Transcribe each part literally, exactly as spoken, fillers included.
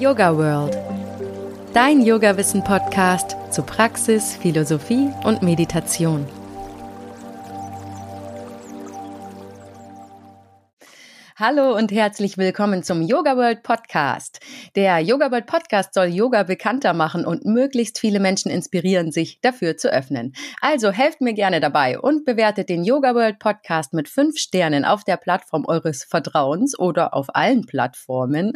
Yoga World, dein Yoga-Wissen-Podcast zu Praxis, Philosophie und Meditation. Hallo und herzlich willkommen zum Yoga World Podcast. Der Yoga World Podcast soll Yoga bekannter machen und möglichst viele Menschen inspirieren, sich dafür zu öffnen. Also helft mir gerne dabei und bewertet den Yoga World Podcast mit fünf Sternen auf der Plattform eures Vertrauens oder auf allen Plattformen.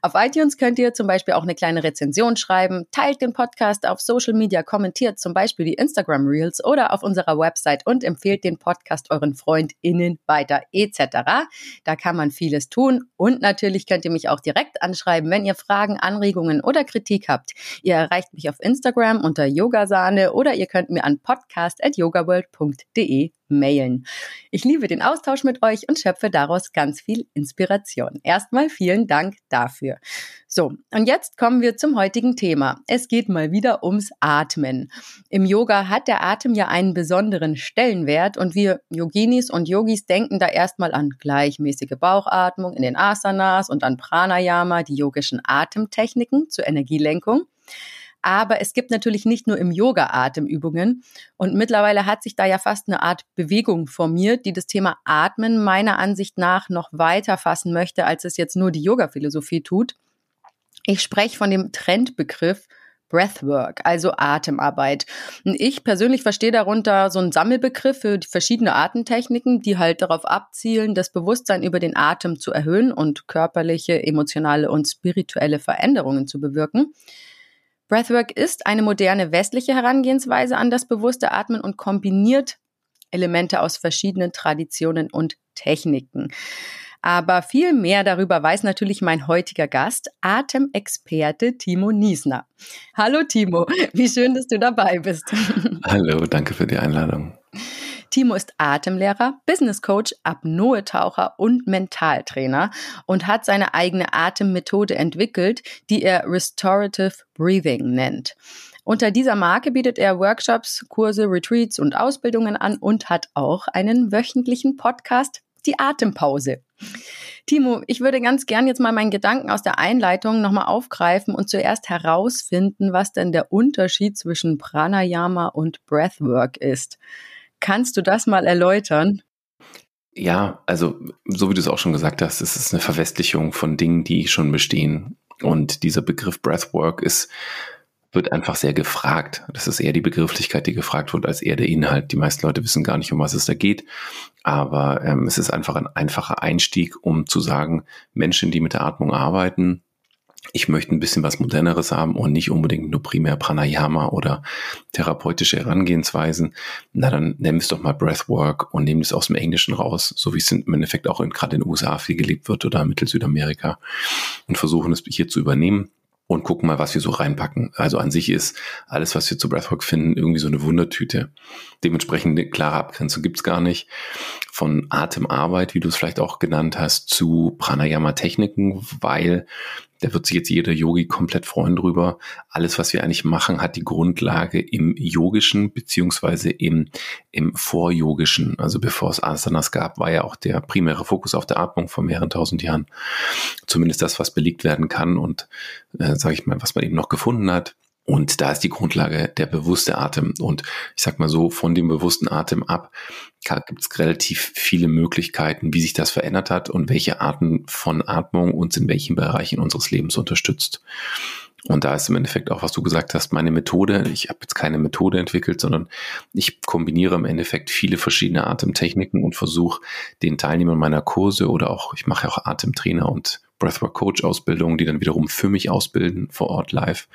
Auf iTunes könnt ihr zum Beispiel auch eine kleine Rezension schreiben, teilt den Podcast auf Social Media, kommentiert zum Beispiel die Instagram Reels oder auf unserer Website und empfehlt den Podcast euren FreundInnen weiter et cetera. Da kann man vieles tun und natürlich könnt ihr mich auch direkt anschreiben, wenn ihr Fragen, Anregungen oder Kritik habt. Ihr erreicht mich auf Instagram unter yogasahne oder ihr könnt mir an podcast at yogaworld punkt de mailen. Ich liebe den Austausch mit euch und schöpfe daraus ganz viel Inspiration. Erstmal vielen Dank dafür. So, und jetzt kommen wir zum heutigen Thema. Es geht mal wieder ums Atmen. Im Yoga hat der Atem ja einen besonderen Stellenwert und wir Yoginis und Yogis denken da erstmal an gleichmäßige Bauchatmung in den Asanas und an Pranayama, die yogischen Atemtechniken zur Energielenkung. Aber es gibt natürlich nicht nur im Yoga Atemübungen und mittlerweile hat sich da ja fast eine Art Bewegung formiert, die das Thema Atmen meiner Ansicht nach noch weiter fassen möchte, als es jetzt nur die Yoga-Philosophie tut. Ich spreche von dem Trendbegriff Breathwork, also Atemarbeit. Und ich persönlich verstehe darunter so einen Sammelbegriff für verschiedene Atemtechniken, die halt darauf abzielen, das Bewusstsein über den Atem zu erhöhen und körperliche, emotionale und spirituelle Veränderungen zu bewirken. Breathwork ist eine moderne westliche Herangehensweise an das bewusste Atmen und kombiniert Elemente aus verschiedenen Traditionen und Techniken. Aber viel mehr darüber weiß natürlich mein heutiger Gast, Atemexperte Timo Niessner. Hallo Timo, wie schön, dass du dabei bist. Hallo, danke für die Einladung. Timo ist Atemlehrer, Business Coach, Apnoe-Taucher und Mentaltrainer und hat seine eigene Atemmethode entwickelt, die er Restorative Breathing nennt. Unter dieser Marke bietet er Workshops, Kurse, Retreats und Ausbildungen an und hat auch einen wöchentlichen Podcast, die Atempause. Timo, ich würde ganz gern jetzt mal meinen Gedanken aus der Einleitung nochmal aufgreifen und zuerst herausfinden, was denn der Unterschied zwischen Pranayama und Breathwork ist. Kannst du das mal erläutern? Ja, also so wie du es auch schon gesagt hast, es ist eine Verwestlichung von Dingen, die schon bestehen. Und dieser Begriff Breathwork ist, wird einfach sehr gefragt. Das ist eher die Begrifflichkeit, die gefragt wird, als eher der Inhalt. Die meisten Leute wissen gar nicht, um was es da geht. Aber ähm, es ist einfach ein einfacher Einstieg, um zu sagen, Menschen, die mit der Atmung arbeiten, ich möchte ein bisschen was Moderneres haben und nicht unbedingt nur primär Pranayama oder therapeutische Herangehensweisen. Na, dann nehmen wir es doch mal Breathwork und nehmen es aus dem Englischen raus, so wie es im Endeffekt auch in, gerade in den U S A viel gelebt wird oder Mittelsüdamerika und versuchen es hier zu übernehmen und gucken mal, was wir so reinpacken. Also an sich ist alles, was wir zu Breathwork finden, irgendwie so eine Wundertüte. Dementsprechend eine klare Abgrenzung gibt's gar nicht. Von Atemarbeit, wie du es vielleicht auch genannt hast, zu Pranayama-Techniken, weil da wird sich jetzt jeder Yogi komplett freuen drüber. Alles, was wir eigentlich machen, hat die Grundlage im Yogischen beziehungsweise im, im Vorjogischen. Also bevor es Asanas gab, war ja auch der primäre Fokus auf der Atmung vor mehreren tausend Jahren. Zumindest das, was belegt werden kann und, äh, sage ich mal, was man eben noch gefunden hat. Und da ist die Grundlage der bewusste Atem. Und ich sag mal so, von dem bewussten Atem ab gibt es relativ viele Möglichkeiten, wie sich das verändert hat und welche Arten von Atmung uns in welchen Bereichen unseres Lebens unterstützt. Und da ist im Endeffekt auch, was du gesagt hast, meine Methode. Ich habe jetzt keine Methode entwickelt, sondern ich kombiniere im Endeffekt viele verschiedene Atemtechniken und versuche den Teilnehmern meiner Kurse oder auch, ich mache ja auch Atemtrainer und Breathwork-Coach-Ausbildungen, die dann wiederum für mich ausbilden, vor Ort live.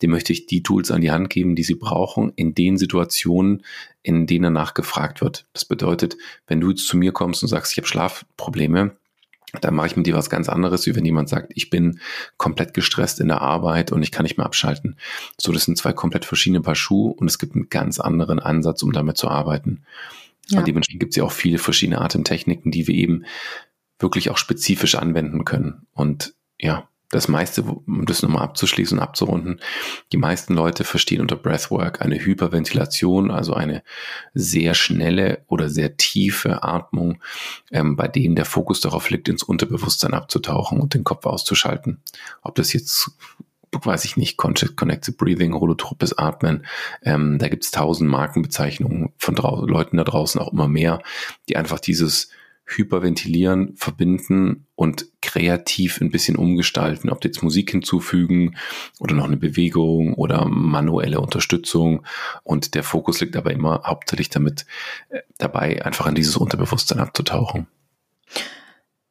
Dem möchte ich die Tools an die Hand geben, die sie brauchen, in den Situationen, in denen danach gefragt wird. Das bedeutet, wenn du jetzt zu mir kommst und sagst, ich habe Schlafprobleme, dann mache ich mit dir was ganz anderes, wie wenn jemand sagt, ich bin komplett gestresst in der Arbeit und ich kann nicht mehr abschalten. So, das sind zwei komplett verschiedene Paar Schuhe und es gibt einen ganz anderen Ansatz, um damit zu arbeiten. Ja. Und dementsprechend gibt es ja auch viele verschiedene Atemtechniken, die wir eben wirklich auch spezifisch anwenden können. Und ja, das meiste, um das nochmal abzuschließen und abzurunden, die meisten Leute verstehen unter Breathwork eine Hyperventilation, also eine sehr schnelle oder sehr tiefe Atmung, ähm, bei denen der Fokus darauf liegt, ins Unterbewusstsein abzutauchen und den Kopf auszuschalten. Ob das jetzt, weiß ich nicht, Conscious Connected Breathing, Holotropes Atmen, ähm, da gibt es tausend Markenbezeichnungen von drau- Leuten da draußen, auch immer mehr, die einfach dieses Hyperventilieren verbinden und kreativ ein bisschen umgestalten, ob jetzt Musik hinzufügen oder noch eine Bewegung oder manuelle Unterstützung, und der Fokus liegt aber immer hauptsächlich damit äh, dabei, einfach in dieses Unterbewusstsein abzutauchen.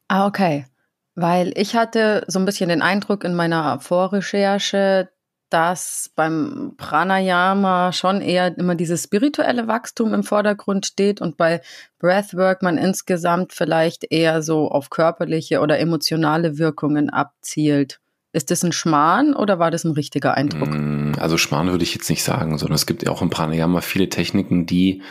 Ah, okay, weil ich hatte so ein bisschen den Eindruck in meiner Vorrecherche, dass beim Pranayama schon eher immer dieses spirituelle Wachstum im Vordergrund steht und bei Breathwork man insgesamt vielleicht eher so auf körperliche oder emotionale Wirkungen abzielt. Ist das ein Schmarrn oder war das ein richtiger Eindruck? Also Schmarrn würde ich jetzt nicht sagen, sondern es gibt ja auch im Pranayama viele Techniken, die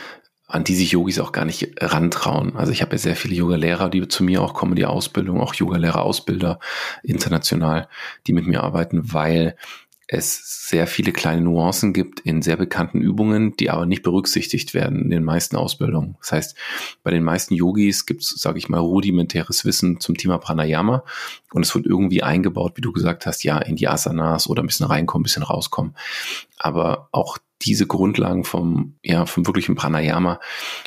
an die sich Yogis auch gar nicht rantrauen. Also ich habe ja sehr viele Yoga-Lehrer, die zu mir auch kommen, die Ausbildung, auch Yoga-Lehrer-Ausbilder international, die mit mir arbeiten, weil es sehr viele kleine Nuancen gibt in sehr bekannten Übungen, die aber nicht berücksichtigt werden in den meisten Ausbildungen. Das heißt, bei den meisten Yogis gibt es, sage ich mal, rudimentäres Wissen zum Thema Pranayama und es wird irgendwie eingebaut, wie du gesagt hast, ja, in die Asanas oder ein bisschen reinkommen, ein bisschen rauskommen. Aber auch diese Grundlagen vom, ja, vom wirklichen Pranayama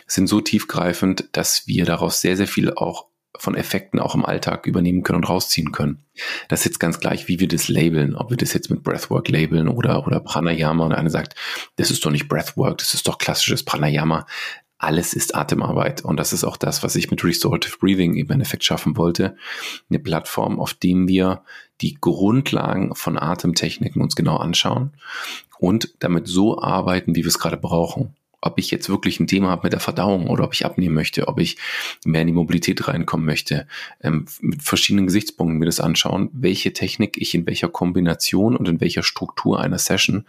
sind so tiefgreifend, dass wir daraus sehr, sehr viel auch von Effekten auch im Alltag übernehmen können und rausziehen können. Das ist jetzt ganz gleich, wie wir das labeln, ob wir das jetzt mit Breathwork labeln oder, oder Pranayama, und einer sagt, das ist doch nicht Breathwork, das ist doch klassisches Pranayama. Alles ist Atemarbeit, und das ist auch das, was ich mit Restorative Breathing im Endeffekt schaffen wollte. Eine Plattform, auf dem wir die Grundlagen von Atemtechniken uns genau anschauen und damit so arbeiten, wie wir es gerade brauchen. Ob ich jetzt wirklich ein Thema habe mit der Verdauung oder ob ich abnehmen möchte, ob ich mehr in die Mobilität reinkommen möchte, ähm, mit verschiedenen Gesichtspunkten mir das anschauen, welche Technik ich in welcher Kombination und in welcher Struktur einer Session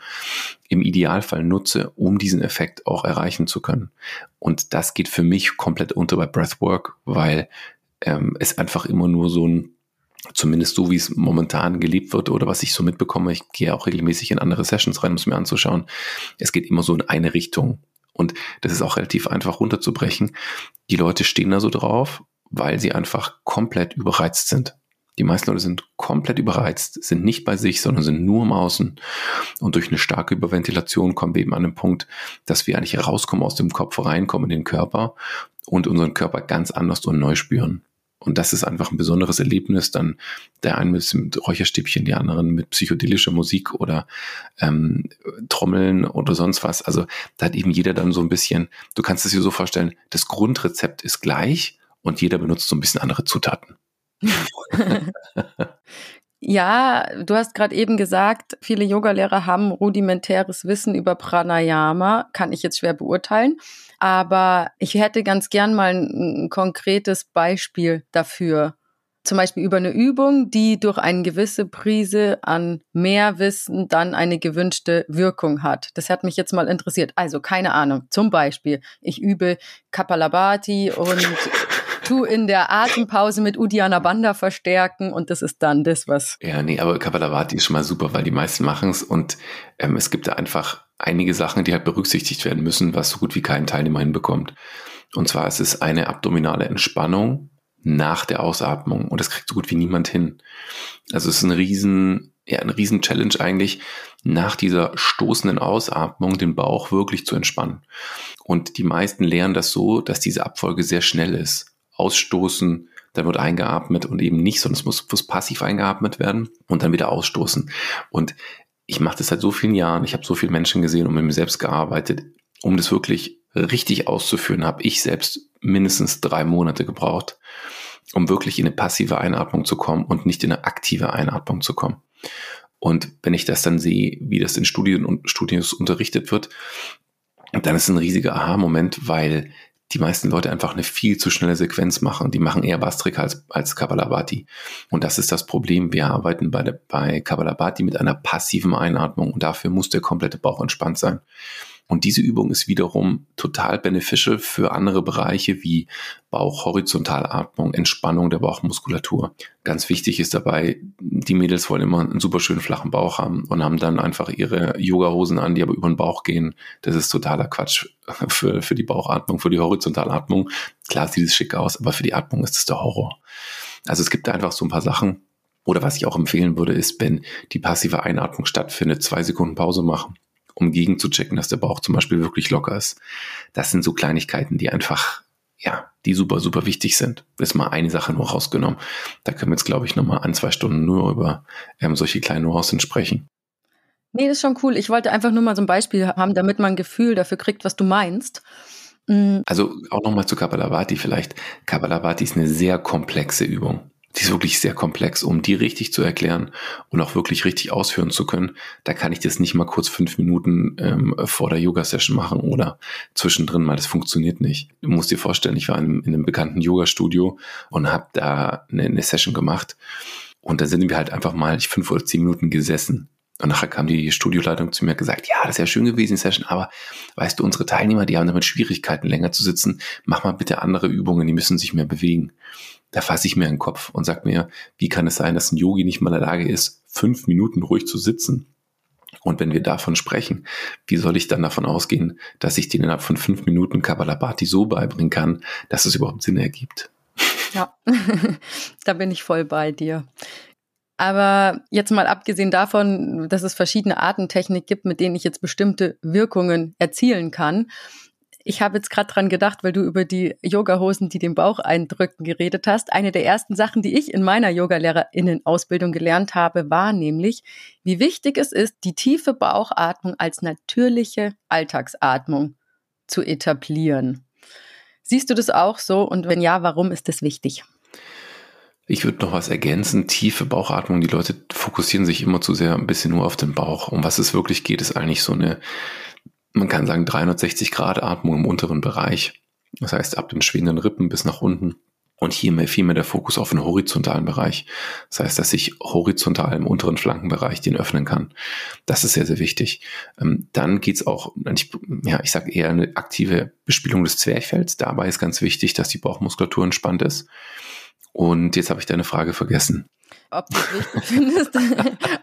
im Idealfall nutze, um diesen Effekt auch erreichen zu können. Und das geht für mich komplett unter bei Breathwork, weil ähm, es einfach immer nur so ein, zumindest so, wie es momentan gelebt wird oder was ich so mitbekomme, ich gehe auch regelmäßig in andere Sessions rein, um es mir anzuschauen, es geht immer so in eine Richtung. Und das ist auch relativ einfach runterzubrechen. Die Leute stehen da so drauf, weil sie einfach komplett überreizt sind. Die meisten Leute sind komplett überreizt, sind nicht bei sich, sondern sind nur im Außen. Und durch eine starke Überventilation kommen wir eben an den Punkt, dass wir eigentlich rauskommen aus dem Kopf, reinkommen in den Körper und unseren Körper ganz anders und neu spüren. Und das ist einfach ein besonderes Erlebnis. Dann der eine mit Räucherstäbchen, die anderen mit psychedelischer Musik oder ähm, Trommeln oder sonst was. Also da hat eben jeder dann so ein bisschen, du kannst es dir so vorstellen, das Grundrezept ist gleich und jeder benutzt so ein bisschen andere Zutaten. Ja, du hast gerade eben gesagt, viele Yogalehrer haben rudimentäres Wissen über Pranayama, kann ich jetzt schwer beurteilen, aber ich hätte ganz gern mal ein konkretes Beispiel dafür. Zum Beispiel über eine Übung, die durch eine gewisse Prise an mehr Wissen dann eine gewünschte Wirkung hat. Das hat mich jetzt mal interessiert. Also, keine Ahnung, zum Beispiel, ich übe Kapalabhati und du in der Atempause mit Uddiyana Bandha verstärken, und das ist dann das, was... Ja, nee, aber Kapalabhati ist schon mal super, weil die meisten machen es, und ähm, es gibt da einfach einige Sachen, die halt berücksichtigt werden müssen, was so gut wie kein Teilnehmer hinbekommt. Und zwar ist es eine abdominale Entspannung nach der Ausatmung, und das kriegt so gut wie niemand hin. Also es ist ein riesen, ja, ein riesen Challenge eigentlich, nach dieser stoßenden Ausatmung den Bauch wirklich zu entspannen. Und die meisten lernen das so, dass diese Abfolge sehr schnell ist. Ausstoßen, dann wird eingeatmet und eben nicht, sondern es muss, muss passiv eingeatmet werden und dann wieder ausstoßen. Und ich mache das seit so vielen Jahren, ich habe so viele Menschen gesehen und mit mir selbst gearbeitet, um das wirklich richtig auszuführen, habe ich selbst mindestens drei Monate gebraucht, um wirklich in eine passive Einatmung zu kommen und nicht in eine aktive Einatmung zu kommen. Und wenn ich das dann sehe, wie das in Studien und Studios unterrichtet wird, dann ist es ein riesiger Aha-Moment, weil die meisten Leute einfach eine viel zu schnelle Sequenz machen. Die machen eher Bastrik als, als Kapalabhati. Und das ist das Problem. Wir arbeiten bei, bei Kapalabhati mit einer passiven Einatmung, und dafür muss der komplette Bauch entspannt sein. Und diese Übung ist wiederum total beneficial für andere Bereiche wie Bauchhorizontalatmung, Entspannung der Bauchmuskulatur. Ganz wichtig ist dabei, die Mädels wollen immer einen super schönen flachen Bauch haben und haben dann einfach ihre Yoga-Hosen an, die aber über den Bauch gehen. Das ist totaler Quatsch für, für die Bauchatmung, für die Horizontalatmung. Klar sieht es schick aus, aber für die Atmung ist es der Horror. Also es gibt da einfach so ein paar Sachen. Oder was ich auch empfehlen würde, ist, wenn die passive Einatmung stattfindet, zwei Sekunden Pause machen, um gegen zu checken, dass der Bauch zum Beispiel wirklich locker ist. Das sind so Kleinigkeiten, die einfach, ja, die super, super wichtig sind. Das ist mal eine Sache nur rausgenommen. Da können wir jetzt, glaube ich, nochmal an zwei Stunden nur über ähm, solche kleinen Nuancen sprechen. Nee, das ist schon cool. Ich wollte einfach nur mal so ein Beispiel haben, damit man ein Gefühl dafür kriegt, was du meinst. Mhm. Also auch nochmal zu Kapalabhati vielleicht. Kapalabhati ist eine sehr komplexe Übung. Die ist wirklich sehr komplex, um die richtig zu erklären und auch wirklich richtig ausführen zu können. Da kann ich das nicht mal kurz fünf Minuten ähm, vor der Yoga-Session machen oder zwischendrin mal. Das funktioniert nicht. Du musst dir vorstellen, ich war in, in einem bekannten Yoga-Studio und habe da eine, eine Session gemacht. Und dann sind wir halt einfach mal fünf oder zehn Minuten gesessen. Und nachher kam die Studioleitung zu mir und gesagt, ja, das ist ja schön gewesen, die Session, aber weißt du, unsere Teilnehmer, die haben damit Schwierigkeiten, länger zu sitzen. Mach mal bitte andere Übungen, die müssen sich mehr bewegen. Da fasse ich mir in den Kopf und sage mir, wie kann es sein, dass ein Yogi nicht mal in der Lage ist, fünf Minuten ruhig zu sitzen? Und wenn wir davon sprechen, wie soll ich dann davon ausgehen, dass ich den innerhalb von fünf Minuten Kapalabhati so beibringen kann, dass es überhaupt Sinn ergibt? Ja, da bin ich voll bei dir. Aber jetzt mal abgesehen davon, dass es verschiedene Arten Technik gibt, mit denen ich jetzt bestimmte Wirkungen erzielen kann. Ich habe jetzt gerade dran gedacht, weil du über die Yogahosen, die den Bauch eindrücken, geredet hast. Eine der ersten Sachen, die ich in meiner Yogalehrerinnen-Ausbildung gelernt habe, war nämlich, wie wichtig es ist, die tiefe Bauchatmung als natürliche Alltagsatmung zu etablieren. Siehst du das auch so? Und wenn ja, warum ist das wichtig? Ich würde noch was ergänzen, tiefe Bauchatmung, die Leute fokussieren sich immer zu sehr ein bisschen nur auf den Bauch. Um was es wirklich geht, ist eigentlich so eine, man kann sagen, dreihundertsechzig Grad Atmung im unteren Bereich. Das heißt, ab den schwingenden Rippen bis nach unten. Und hier mehr, viel mehr der Fokus auf den horizontalen Bereich. Das heißt, dass ich horizontal im unteren Flankenbereich den öffnen kann. Das ist sehr, sehr wichtig. Dann geht's auch, ja, ich sage eher eine aktive Bespielung des Zwerchfells. Dabei ist ganz wichtig, dass die Bauchmuskulatur entspannt ist. Und jetzt habe ich deine Frage vergessen. Ob du es wichtig findest,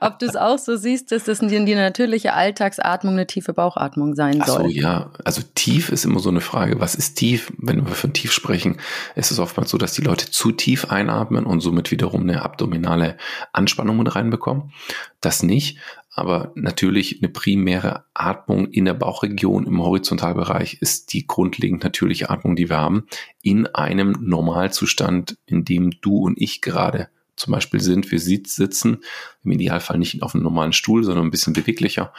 ob du es auch so siehst, dass das die, die natürliche Alltagsatmung eine tiefe Bauchatmung sein soll. Ach so, ja. Also tief ist immer so eine Frage. Was ist tief? Wenn wir von tief sprechen, ist es oftmals so, dass die Leute zu tief einatmen und somit wiederum eine abdominale Anspannung mit reinbekommen. Das nicht. Aber natürlich eine primäre Atmung in der Bauchregion im Horizontalbereich ist die grundlegend natürliche Atmung, die wir haben, in einem Normalzustand, in dem du und ich gerade zum Beispiel sind. Wir sitzen, im Idealfall nicht auf einem normalen Stuhl, sondern ein bisschen beweglicher.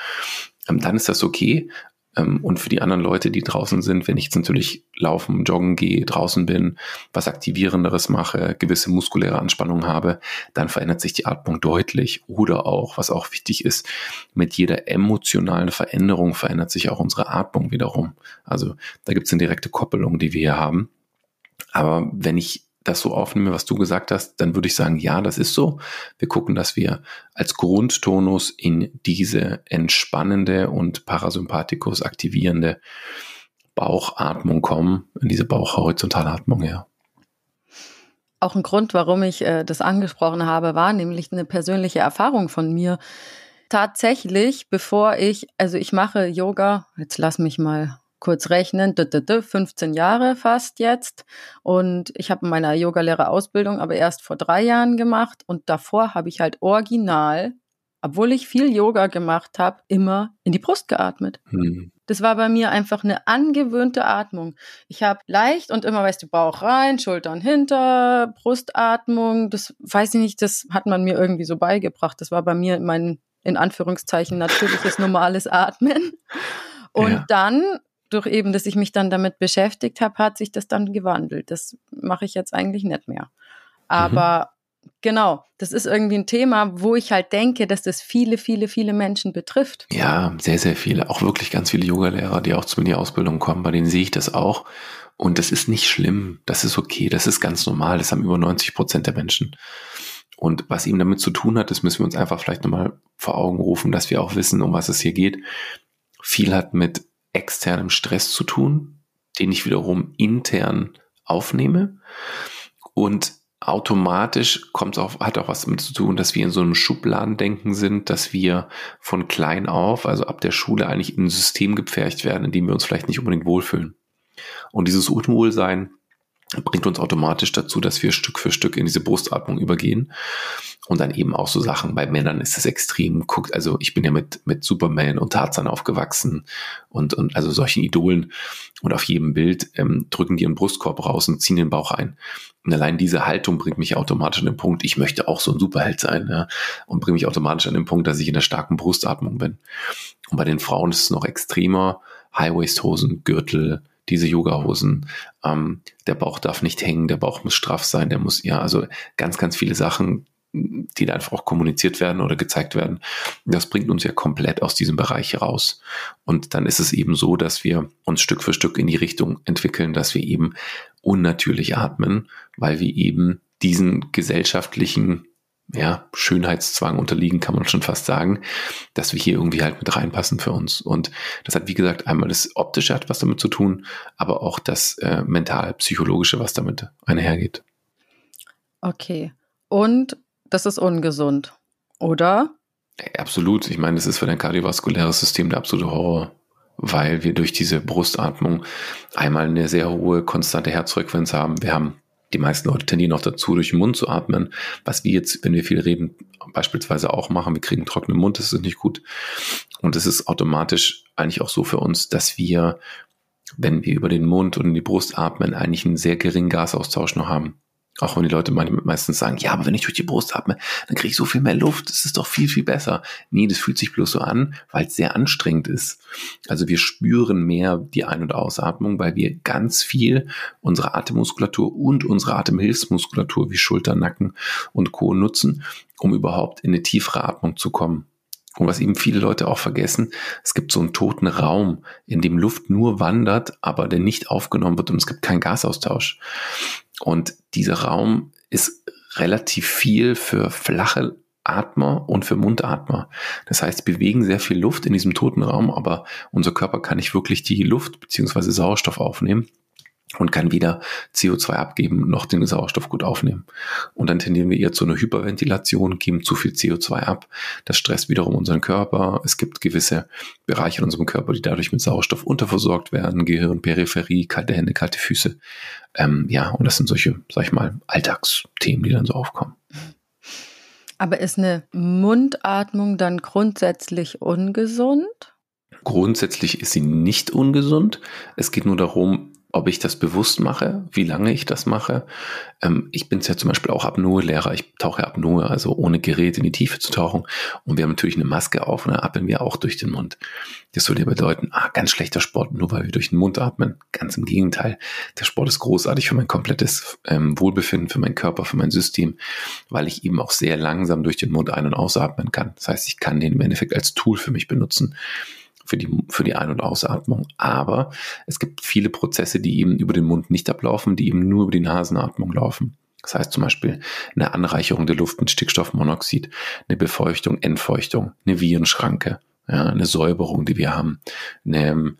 Dann ist das okay. Und für die anderen Leute, die draußen sind, wenn ich jetzt natürlich laufen, joggen gehe, draußen bin, was Aktivierenderes mache, gewisse muskuläre Anspannung habe, dann verändert sich die Atmung deutlich. Oder auch, was auch wichtig ist, mit jeder emotionalen Veränderung verändert sich auch unsere Atmung wiederum. Also da gibt es eine direkte Koppelung, die wir hier haben. Aber wenn ich das so aufnehme, was du gesagt hast, dann würde ich sagen, ja, das ist so. Wir gucken, dass wir als Grundtonus in diese entspannende und Parasympathikus aktivierende Bauchatmung kommen, in diese Bauchhorizontalatmung, ja. Auch ein Grund, warum ich äh, das angesprochen habe, war nämlich eine persönliche Erfahrung von mir. Tatsächlich, bevor ich, also ich mache Yoga, jetzt lass mich mal kurz rechnen, fünfzehn Jahre fast jetzt, und ich habe meine Yogalehrerausbildung aber erst vor drei Jahren gemacht, und davor habe ich halt original, obwohl ich viel Yoga gemacht habe, immer in die Brust geatmet. Mhm. Das war bei mir einfach eine angewöhnte Atmung. Ich habe leicht und immer, weißt du, Bauch rein, Schultern hinter, Brustatmung, das weiß ich nicht, das hat man mir irgendwie so beigebracht. Das war bei mir mein, in Anführungszeichen, natürliches, normales Atmen. Und ja. dann Durch eben, dass ich mich dann damit beschäftigt habe, hat sich das dann gewandelt. Das mache ich jetzt eigentlich nicht mehr. Aber mhm. genau, das ist irgendwie ein Thema, wo ich halt denke, dass das viele, viele, viele Menschen betrifft. Ja, sehr, sehr viele. Auch wirklich ganz viele Yogalehrer, die auch zu mir in die Ausbildung kommen, bei denen sehe ich das auch. Und das ist nicht schlimm. Das ist okay. Das ist ganz normal. Das haben über neunzig Prozent der Menschen. Und was ihm damit zu tun hat, das müssen wir uns einfach vielleicht nochmal vor Augen rufen, dass wir auch wissen, um was es hier geht. Viel hat mit externem Stress zu tun, den ich wiederum intern aufnehme. Und automatisch kommt's auch, hat auch was damit zu tun, dass wir in so einem Schubladendenken sind, dass wir von klein auf, also ab der Schule, eigentlich in ein System gepfercht werden, in dem wir uns vielleicht nicht unbedingt wohlfühlen. Und dieses Unwohlsein bringt uns automatisch dazu, dass wir Stück für Stück in diese Brustatmung übergehen und dann eben auch so Sachen, bei Männern ist das extrem, guckt, also ich bin ja mit, mit Superman und Tarzan aufgewachsen und, und also solchen Idolen und auf jedem Bild ähm, drücken die ihren Brustkorb raus und ziehen den Bauch ein und allein diese Haltung bringt mich automatisch an den Punkt, ich möchte auch so ein Superheld sein, ja, und bringt mich automatisch an den Punkt, dass ich in der starken Brustatmung bin. Und bei den Frauen ist es noch extremer, High-Waist-Hosen, Gürtel, diese Yoga-Hosen, ähm, der Bauch darf nicht hängen, der Bauch muss straff sein, der muss, ja, also ganz, ganz viele Sachen, die da einfach auch kommuniziert werden oder gezeigt werden, das bringt uns ja komplett aus diesem Bereich raus. Und dann ist es eben so, dass wir uns Stück für Stück in die Richtung entwickeln, dass wir eben unnatürlich atmen, weil wir eben diesen gesellschaftlichen, ja, Schönheitszwang unterliegen, kann man schon fast sagen, dass wir hier irgendwie halt mit reinpassen für uns. Und das hat, wie gesagt, einmal das Optische hat was damit zu tun, aber auch das äh, Mental-Psychologische, was damit einhergeht. Okay. Und das ist ungesund, oder? Ja, absolut. Ich meine, das ist für dein kardiovaskuläres System der absolute Horror, weil wir durch diese Brustatmung einmal eine sehr hohe, konstante Herzfrequenz haben. Wir haben Die meisten Leute tendieren auch dazu, durch den Mund zu atmen, was wir jetzt, wenn wir viel reden, beispielsweise auch machen. Wir kriegen einen trockenen Mund, das ist nicht gut. Und es ist automatisch eigentlich auch so für uns, dass wir, wenn wir über den Mund und in die Brust atmen, eigentlich einen sehr geringen Gasaustausch noch haben. Auch wenn die Leute meistens sagen, ja, aber wenn ich durch die Brust atme, dann kriege ich so viel mehr Luft, das ist doch viel, viel besser. Nee, das fühlt sich bloß so an, weil es sehr anstrengend ist. Also wir spüren mehr die Ein- und Ausatmung, weil wir ganz viel unsere Atemmuskulatur und unsere Atemhilfsmuskulatur wie Schulter, Nacken und Co. nutzen, um überhaupt in eine tiefere Atmung zu kommen. Und was eben viele Leute auch vergessen, es gibt so einen toten Raum, in dem Luft nur wandert, aber der nicht aufgenommen wird und es gibt keinen Gasaustausch. Und dieser Raum ist relativ viel für flache Atmer und für Mundatmer. Das heißt, wir bewegen sehr viel Luft in diesem toten Raum, aber unser Körper kann nicht wirklich die Luft bzw. Sauerstoff aufnehmen und kann weder C O zwei abgeben noch den Sauerstoff gut aufnehmen. Und dann tendieren wir eher zu einer Hyperventilation, geben zu viel C O zwei ab. Das stresst wiederum unseren Körper. Es gibt gewisse Bereiche in unserem Körper, die dadurch mit Sauerstoff unterversorgt werden. Gehirn, Peripherie, kalte Hände, kalte Füße. Ähm, ja, und das sind solche, sag ich mal, Alltagsthemen, die dann so aufkommen. Aber ist eine Mundatmung dann grundsätzlich ungesund? Grundsätzlich ist sie nicht ungesund. Es geht nur darum, ob ich das bewusst mache, wie lange ich das mache. Ähm, ich bin ja zum Beispiel auch Apnoe-Lehrer. Ich tauche Apnoe, also ohne Gerät in die Tiefe zu tauchen. Und wir haben natürlich eine Maske auf und dann atmen wir auch durch den Mund. Das würde ja bedeuten, ah, ganz schlechter Sport, nur weil wir durch den Mund atmen. Ganz im Gegenteil. Der Sport ist großartig für mein komplettes ähm, Wohlbefinden, für meinen Körper, für mein System, weil ich eben auch sehr langsam durch den Mund ein- und ausatmen kann. Das heißt, ich kann den im Endeffekt als Tool für mich benutzen. Für die, für die Ein- und Ausatmung. Aber es gibt viele Prozesse, die eben über den Mund nicht ablaufen, die eben nur über die Nasenatmung laufen. Das heißt zum Beispiel eine Anreicherung der Luft mit Stickstoffmonoxid, eine Befeuchtung, Entfeuchtung, eine Virenschranke, ja, eine Säuberung, die wir haben. Eine,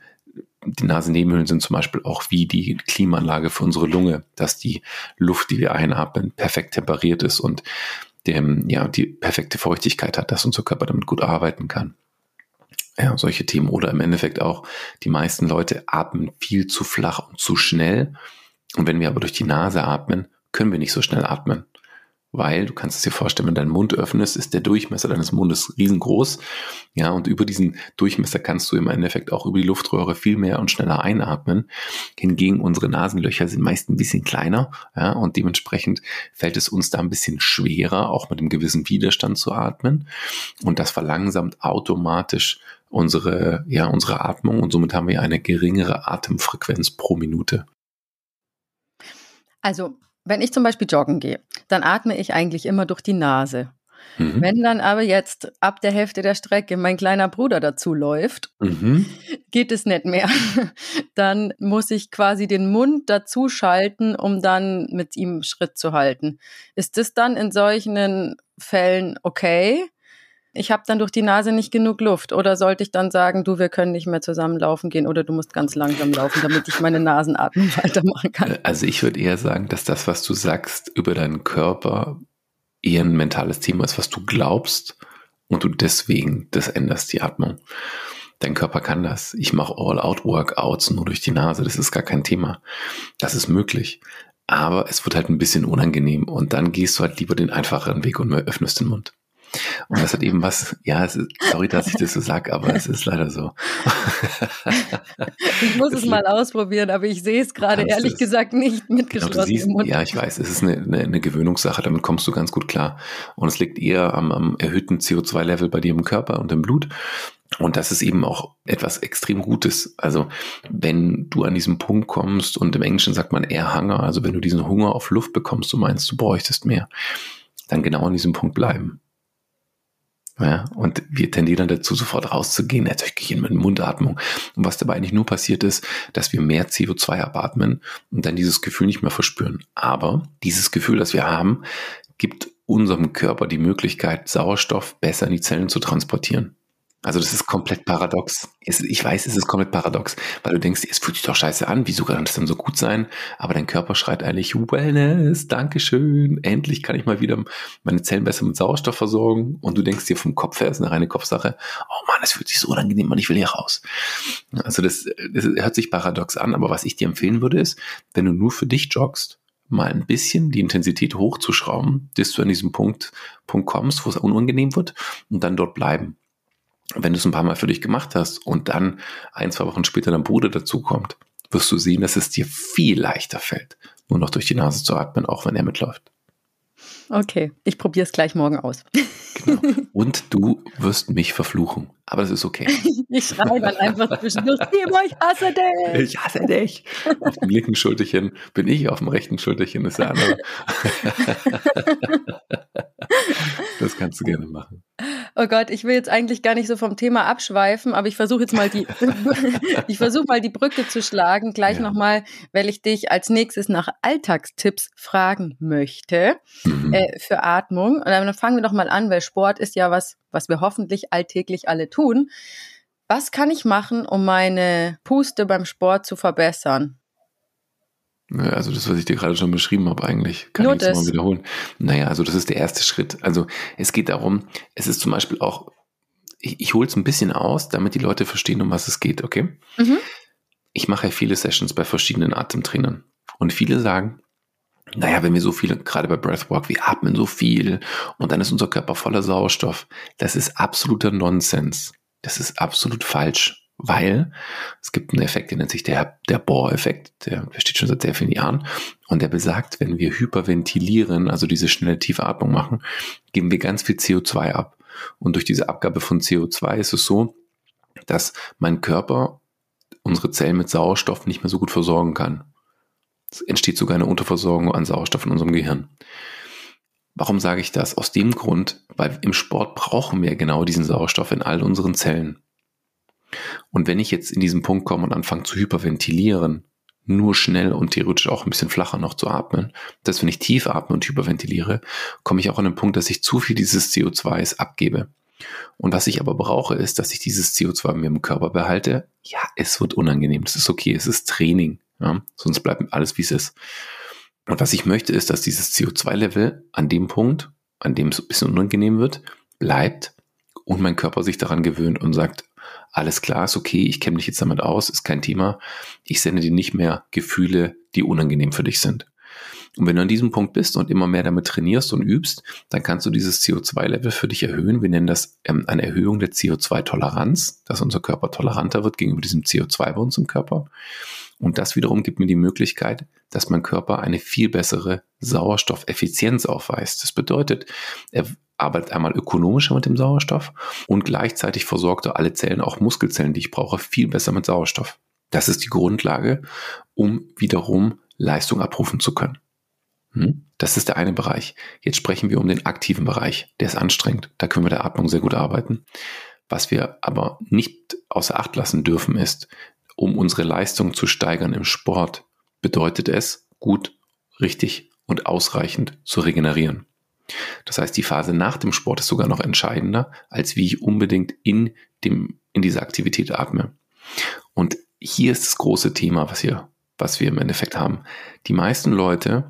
die Nasennebenhöhlen sind zum Beispiel auch wie die Klimaanlage für unsere Lunge, dass die Luft, die wir einatmen, perfekt temperiert ist und dem, ja, die perfekte Feuchtigkeit hat, dass unser Körper damit gut arbeiten kann. Ja, solche Themen oder im Endeffekt auch, die meisten Leute atmen viel zu flach und zu schnell und wenn wir aber durch die Nase atmen, können wir nicht so schnell atmen, weil du kannst es dir vorstellen, wenn dein Mund öffnest, ist der Durchmesser deines Mundes riesengroß, ja, und über diesen Durchmesser kannst du im Endeffekt auch über die Luftröhre viel mehr und schneller einatmen, hingegen unsere Nasenlöcher sind meist ein bisschen kleiner, ja, und dementsprechend fällt es uns da ein bisschen schwerer, auch mit einem gewissen Widerstand zu atmen und das verlangsamt automatisch unsere, ja, unsere Atmung und somit haben wir eine geringere Atemfrequenz pro Minute. Also, wenn ich zum Beispiel joggen gehe, dann atme ich eigentlich immer durch die Nase. Mhm. Wenn dann aber jetzt ab der Hälfte der Strecke mein kleiner Bruder dazu läuft, mhm. geht es nicht mehr. Dann muss ich quasi den Mund dazu schalten, um dann mit ihm Schritt zu halten. Ist das dann in solchen Fällen okay? ich habe dann durch die Nase nicht genug Luft. Oder sollte ich dann sagen, du, wir können nicht mehr zusammen laufen gehen oder du musst ganz langsam laufen, damit ich meine Nasenatmung weitermachen kann? Also ich würde eher sagen, dass das, was du sagst über deinen Körper, eher ein mentales Thema ist, was du glaubst und du deswegen das änderst, die Atmung. Dein Körper kann das. Ich mache All-Out-Workouts nur durch die Nase. Das ist gar kein Thema. Das ist möglich. Aber es wird halt ein bisschen unangenehm und dann gehst du halt lieber den einfacheren Weg und öffnest den Mund. Und das hat eben was, ja, es ist, sorry, dass ich das so sage, aber es ist leider so. Ich muss das es mal ausprobieren, aber ich sehe es gerade ehrlich es. gesagt nicht mitgeschlossen. Ja, ich weiß, es ist eine, eine, eine Gewöhnungssache, damit kommst du ganz gut klar. Und es liegt eher am, am erhöhten C O zwei Level bei dir im Körper und im Blut. Und das ist eben auch etwas extrem Gutes. Also wenn du an diesem Punkt kommst und im Englischen sagt man eher Hunger, also wenn du diesen Hunger auf Luft bekommst und meinst, du bräuchtest mehr, dann genau an diesem Punkt bleiben. Ja, und wir tendieren dazu, sofort rauszugehen, natürlich gehe ich in Mundatmung. Und was dabei eigentlich nur passiert ist, dass wir mehr C O zwei abatmen und dann dieses Gefühl nicht mehr verspüren. Aber dieses Gefühl, das wir haben, gibt unserem Körper die Möglichkeit, Sauerstoff besser in die Zellen zu transportieren. Also das ist komplett paradox. Ich weiß, es ist komplett paradox, weil du denkst, es fühlt sich doch scheiße an, wieso kann das denn so gut sein? Aber dein Körper schreit eigentlich, Wellness, Dankeschön, endlich kann ich mal wieder meine Zellen besser mit Sauerstoff versorgen. Und du denkst dir vom Kopf her, ist eine reine Kopfsache, oh Mann, das fühlt sich so unangenehm an, ich will hier raus. Also das, das hört sich paradox an, aber was ich dir empfehlen würde ist, wenn du nur für dich joggst, mal ein bisschen die Intensität hochzuschrauben, bis du an diesem Punkt, Punkt kommst, wo es unangenehm wird und dann dort bleiben. Wenn du es ein paar Mal für dich gemacht hast und dann ein, zwei Wochen später dein Bruder dazukommt, wirst du sehen, dass es dir viel leichter fällt, nur noch durch die Nase zu atmen, auch wenn er mitläuft. Okay, ich probiere es gleich morgen aus. Genau. Und du wirst mich verfluchen, aber das ist okay. Ich schreie dann einfach zwischendurch, Timo, ich hasse dich. Ich hasse dich. Auf dem linken Schulterchen bin ich, auf dem rechten Schulterchen ist der andere. Das kannst du gerne machen. Oh Gott, ich will jetzt eigentlich gar nicht so vom Thema abschweifen, aber ich versuche jetzt mal die, ich versuche mal die Brücke zu schlagen. Gleich ja. nochmal, weil ich dich als nächstes nach Alltagstipps fragen möchte mhm. äh, für Atmung. Und dann fangen wir doch mal an, weil Sport ist ja was, was wir hoffentlich alltäglich alle tun. Was kann ich machen, um meine Puste beim Sport zu verbessern? Also das, was ich dir gerade schon beschrieben habe eigentlich, kann Not ich jetzt mal wiederholen. Naja, also das ist der erste Schritt. Also es geht darum, es ist zum Beispiel auch, ich, ich hole es ein bisschen aus, damit die Leute verstehen, um was es geht, okay? Mhm. Ich mache ja viele Sessions bei verschiedenen Atemtrainern und viele sagen, naja, wenn wir so viel, gerade bei Breathwork, wir atmen so viel und dann ist unser Körper voller Sauerstoff. Das ist absoluter Nonsens. Das ist absolut falsch. Weil es gibt einen Effekt, der nennt sich der, der Bohr-Effekt, der steht schon seit sehr vielen Jahren und der besagt, wenn wir hyperventilieren, also diese schnelle tiefe Atmung machen, geben wir ganz viel C O zwei ab. Und durch diese Abgabe von C O zwei ist es so, dass mein Körper unsere Zellen mit Sauerstoff nicht mehr so gut versorgen kann. Es entsteht sogar eine Unterversorgung an Sauerstoff in unserem Gehirn. Warum sage ich das? Aus dem Grund, weil im Sport brauchen wir genau diesen Sauerstoff in all unseren Zellen. Und wenn ich jetzt in diesen Punkt komme und anfange zu hyperventilieren, nur schnell und theoretisch auch ein bisschen flacher noch zu atmen, dass wenn ich tief atme und hyperventiliere, komme ich auch an den Punkt, dass ich zu viel dieses C O zwei abgebe. Und was ich aber brauche, ist, dass ich dieses C O zwei mit dem Körper behalte. Ja, es wird unangenehm, das ist okay, es ist Training, ja? Sonst bleibt alles, wie es ist. Und was ich möchte, ist, dass dieses C O zwei Level an dem Punkt, an dem es ein bisschen unangenehm wird, bleibt und mein Körper sich daran gewöhnt und sagt, alles klar, ist okay, ich kenne mich jetzt damit aus, ist kein Thema. Ich sende dir nicht mehr Gefühle, die unangenehm für dich sind. Und wenn du an diesem Punkt bist und immer mehr damit trainierst und übst, dann kannst du dieses C O zwei Level für dich erhöhen. Wir nennen das ähm, eine Erhöhung der C O zwei Toleranz, dass unser Körper toleranter wird gegenüber diesem C O zwei bei uns im Körper. Und das wiederum gibt mir die Möglichkeit, dass mein Körper eine viel bessere Sauerstoffeffizienz aufweist. Das bedeutet, er arbeitet einmal ökonomischer mit dem Sauerstoff und gleichzeitig versorgt er alle Zellen, auch Muskelzellen, die ich brauche, viel besser mit Sauerstoff. Das ist die Grundlage, um wiederum Leistung abrufen zu können. Das ist der eine Bereich. Jetzt sprechen wir um den aktiven Bereich. Der ist anstrengend. Da können wir mit der Atmung sehr gut arbeiten. Was wir aber nicht außer Acht lassen dürfen ist, um unsere Leistung zu steigern im Sport, bedeutet es, gut, richtig und ausreichend zu regenerieren. Das heißt, die Phase nach dem Sport ist sogar noch entscheidender, als wie ich unbedingt in, dem, in dieser Aktivität atme. Und hier ist das große Thema, was wir, was wir im Endeffekt haben. Die meisten Leute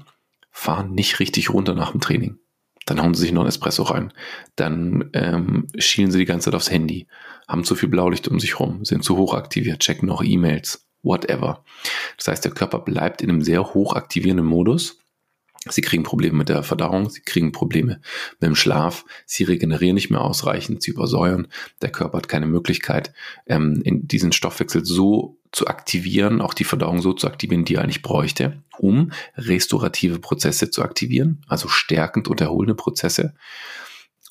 fahren nicht richtig runter nach dem Training. Dann hauen sie sich noch einen Espresso rein. Dann ähm, schielen sie die ganze Zeit aufs Handy, haben zu viel Blaulicht um sich rum, sind zu hoch aktiviert, checken noch E-Mails, whatever. Das heißt, der Körper bleibt in einem sehr hoch aktivierenden Modus. Sie kriegen Probleme mit der Verdauung, sie kriegen Probleme mit dem Schlaf, sie regenerieren nicht mehr ausreichend, sie übersäuern. Der Körper hat keine Möglichkeit, ähm, in diesen Stoffwechsel so zu aktivieren, auch die Verdauung so zu aktivieren, die er eigentlich bräuchte, um restaurative Prozesse zu aktivieren, also stärkend und erholende Prozesse.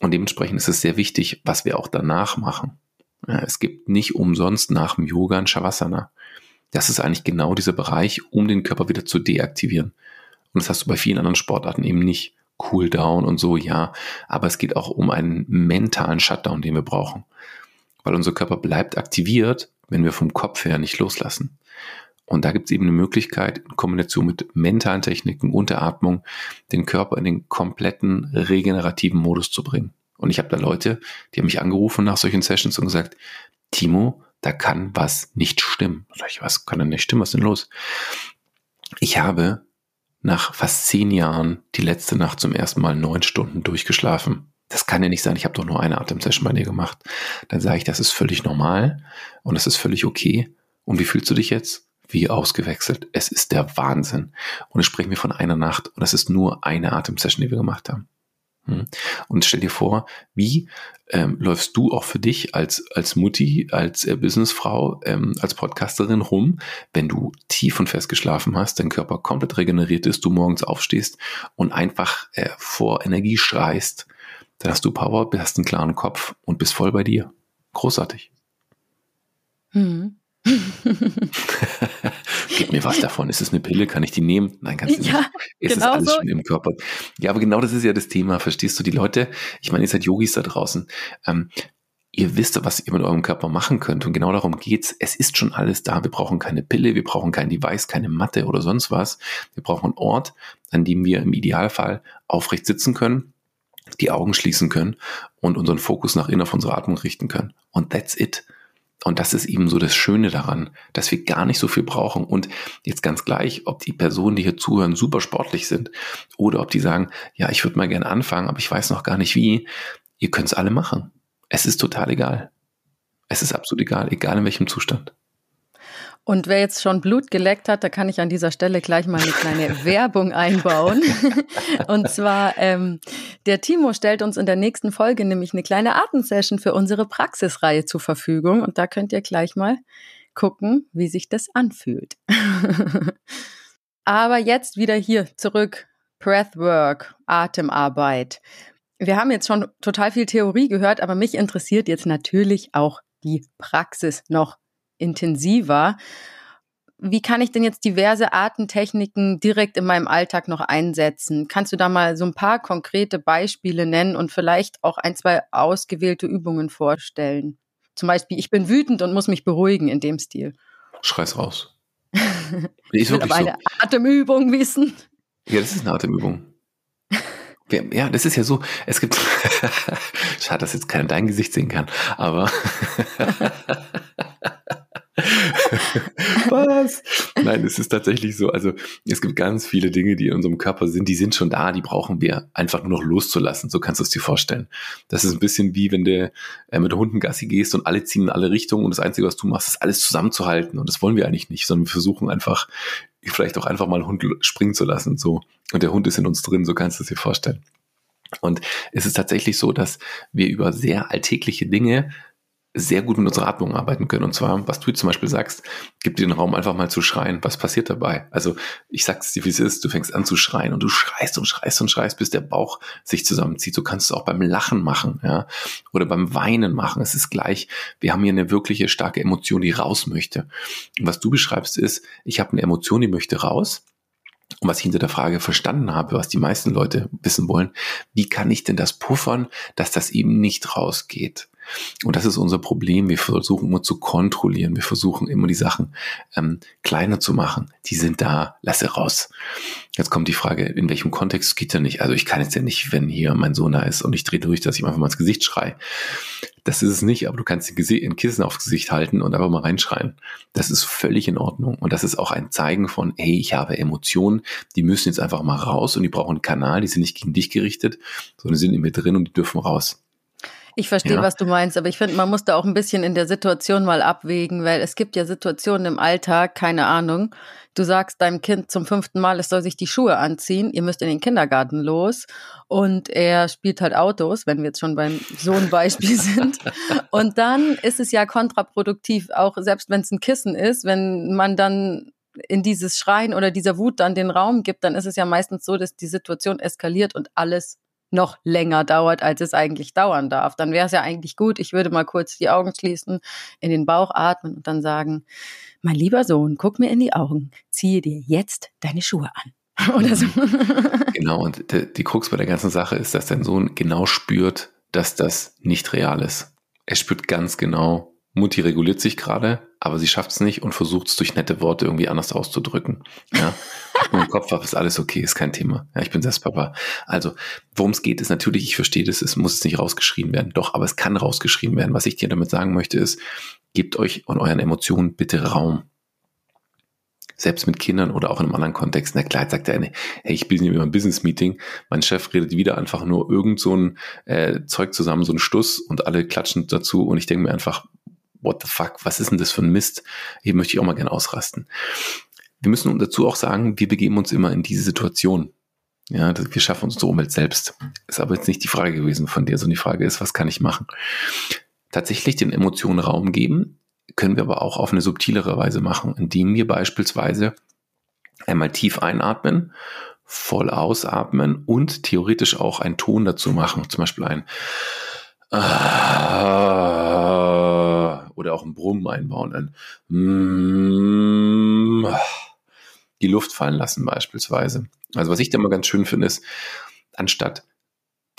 Und dementsprechend ist es sehr wichtig, was wir auch danach machen. Ja, es gibt nicht umsonst nach dem Yoga ein Shavasana. Das ist eigentlich genau dieser Bereich, um den Körper wieder zu deaktivieren. Und das hast du bei vielen anderen Sportarten eben nicht. Cooldown und so, ja. Aber es geht auch um einen mentalen Shutdown, den wir brauchen. Weil unser Körper bleibt aktiviert, wenn wir vom Kopf her nicht loslassen. Und da gibt es eben eine Möglichkeit, in Kombination mit mentalen Techniken und der Atmung, den Körper in den kompletten regenerativen Modus zu bringen. Und ich habe da Leute, die haben mich angerufen nach solchen Sessions und gesagt, Timo, da kann was nicht stimmen. Sag ich, was kann denn nicht stimmen? Was ist denn los? Ich habe nach fast zehn Jahren die letzte Nacht zum ersten Mal neun Stunden durchgeschlafen. Das kann ja nicht sein, ich habe doch nur eine Atemsession bei dir gemacht. Dann sage ich, das ist völlig normal und das ist völlig okay. Und wie fühlst du dich jetzt? Wie ausgewechselt. Es ist der Wahnsinn. Und ich spreche mir von einer Nacht und das ist nur eine Atemsession, die wir gemacht haben. Und stell dir vor, wie ähm, läufst du auch für dich als, als Mutti, als äh, Businessfrau, ähm, als Podcasterin rum, wenn du tief und fest geschlafen hast, dein Körper komplett regeneriert ist, du morgens aufstehst und einfach äh, vor Energie schreist, dann hast du Power, hast einen klaren Kopf und bist voll bei dir. Großartig. Mhm. Gib mir was davon. Ist es eine Pille? Kann ich die nehmen? Nein, kannst du ja, nicht. Ist genau es alles so. Schon im Körper? Ja, aber genau das ist ja das Thema. Verstehst du die Leute? Ich meine, ihr seid Yogis da draußen. Ähm, ihr wisst, was ihr mit eurem Körper machen könnt. Und genau darum geht's. Es ist schon alles da. Wir brauchen keine Pille. Wir brauchen kein Device, keine Matte oder sonst was. Wir brauchen einen Ort, an dem wir im Idealfall aufrecht sitzen können, die Augen schließen können und unseren Fokus nach innen auf unsere Atmung richten können. Und that's it. Und das ist eben so das Schöne daran, dass wir gar nicht so viel brauchen. Und jetzt ganz gleich, ob die Personen, die hier zuhören, super sportlich sind oder ob die sagen, ja, ich würde mal gerne anfangen, aber ich weiß noch gar nicht wie. Ihr könnt es alle machen. Es ist total egal. Es ist absolut egal, egal in welchem Zustand. Und wer jetzt schon Blut geleckt hat, da kann ich an dieser Stelle gleich mal eine kleine Werbung einbauen. Und zwar, ähm, der Timo stellt uns in der nächsten Folge nämlich eine kleine Atemsession für unsere Praxisreihe zur Verfügung. Und da könnt ihr gleich mal gucken, wie sich das anfühlt. Aber jetzt wieder hier zurück. Breathwork, Atemarbeit. Wir haben jetzt schon total viel Theorie gehört, aber mich interessiert jetzt natürlich auch die Praxis noch intensiver. Wie kann ich denn jetzt diverse Atemtechniken direkt in meinem Alltag noch einsetzen? Kannst du da mal so ein paar konkrete Beispiele nennen und vielleicht auch ein, zwei ausgewählte Übungen vorstellen? Zum Beispiel, ich bin wütend und muss mich beruhigen in dem Stil. Schrei's raus. Ich will aber eine so. Atemübung wissen. Ja, das ist eine Atemübung. Ja, das ist ja so, es gibt, schade, dass jetzt keiner dein Gesicht sehen kann, aber was? Nein, es ist tatsächlich so, also es gibt ganz viele Dinge, die in unserem Körper sind, die sind schon da, die brauchen wir einfach nur noch loszulassen, so kannst du es dir vorstellen. Das ist ein bisschen wie, wenn du äh, mit Hunden Gassi gehst und alle ziehen in alle Richtungen und das Einzige, was du machst, ist alles zusammenzuhalten und das wollen wir eigentlich nicht, sondern wir versuchen einfach, vielleicht auch einfach mal einen Hund springen zu lassen, so. Und der Hund ist in uns drin, so kannst du es dir vorstellen. Und es ist tatsächlich so, dass wir über sehr alltägliche Dinge sehr gut mit unserer Atmung arbeiten können. Und zwar, was du zum Beispiel sagst, gib dir den Raum einfach mal zu schreien. Was passiert dabei? Also ich sag's dir, wie es ist. Du fängst an zu schreien und du schreist und schreist und schreist, bis der Bauch sich zusammenzieht. Du kannst es auch beim Lachen machen, ja, oder beim Weinen machen. Es ist gleich, wir haben hier eine wirkliche starke Emotion, die raus möchte. Und was du beschreibst ist, ich habe eine Emotion, die möchte raus. Und was ich hinter der Frage verstanden habe, was die meisten Leute wissen wollen, wie kann ich denn das puffern, dass das eben nicht rausgeht? Und das ist unser Problem. Wir versuchen immer zu kontrollieren. Wir versuchen immer die Sachen ähm, kleiner zu machen. Die sind da, lass sie raus. Jetzt kommt die Frage, in welchem Kontext geht ja nicht. Also ich kann jetzt ja nicht, wenn hier mein Sohn da ist und ich drehe durch, dass ich ihm einfach mal ins Gesicht schreie. Das ist es nicht, aber du kannst ein Kissen aufs Gesicht halten und einfach mal reinschreien. Das ist völlig in Ordnung. Und das ist auch ein Zeigen von, hey, ich habe Emotionen, die müssen jetzt einfach mal raus und die brauchen einen Kanal, die sind nicht gegen dich gerichtet, sondern sind in mir drin und die dürfen raus. Ich verstehe, ja. was du meinst, aber ich finde, man muss da auch ein bisschen in der Situation mal abwägen, weil es gibt ja Situationen im Alltag, keine Ahnung, du sagst deinem Kind zum fünften Mal, es soll sich die Schuhe anziehen, ihr müsst in den Kindergarten los und er spielt halt Autos, wenn wir jetzt schon beim Sohnbeispiel sind. Und dann ist es ja kontraproduktiv, auch selbst wenn es ein Kissen ist, wenn man dann in dieses Schreien oder dieser Wut dann den Raum gibt, dann ist es ja meistens so, dass die Situation eskaliert und alles noch länger dauert, als es eigentlich dauern darf. Dann wäre es ja eigentlich gut, ich würde mal kurz die Augen schließen, in den Bauch atmen und dann sagen, mein lieber Sohn, guck mir in die Augen, ziehe dir jetzt deine Schuhe an. Oder so. Genau, und die, die Krux bei der ganzen Sache ist, dass dein Sohn genau spürt, dass das nicht real ist. Er spürt ganz genau, Mutti reguliert sich gerade, aber sie schafft es nicht und versucht es durch nette Worte irgendwie anders auszudrücken. Ja? Und im Kopf ist alles okay, ist kein Thema. Ja, ich bin selbst Papa. Also, worum es geht, ist natürlich, ich verstehe das, es muss nicht rausgeschrien werden. Doch, aber es kann rausgeschrien werden. Was ich dir damit sagen möchte, ist, gebt euch und euren Emotionen bitte Raum. Selbst mit Kindern oder auch in einem anderen Kontext. Na klar, jetzt sagt der eine, hey, ich bin hier über ein Business-Meeting, mein Chef redet wieder einfach nur irgend so ein äh, Zeug zusammen, so ein Stuss und alle klatschen dazu und ich denke mir einfach, what the fuck, was ist denn das für ein Mist? Hier möchte ich auch mal gerne ausrasten. Wir müssen dazu auch sagen, wir begeben uns immer in diese Situation. Ja, wir schaffen unsere Umwelt selbst. Ist aber jetzt nicht die Frage gewesen von dir, sondern die Frage ist, was kann ich machen? Tatsächlich den Emotionen Raum geben, können wir aber auch auf eine subtilere Weise machen, indem wir beispielsweise einmal tief einatmen, voll ausatmen und theoretisch auch einen Ton dazu machen, zum Beispiel ein oder auch ein Brummen einbauen, ein mm, die Luft fallen lassen beispielsweise. Also was ich da immer ganz schön finde ist, anstatt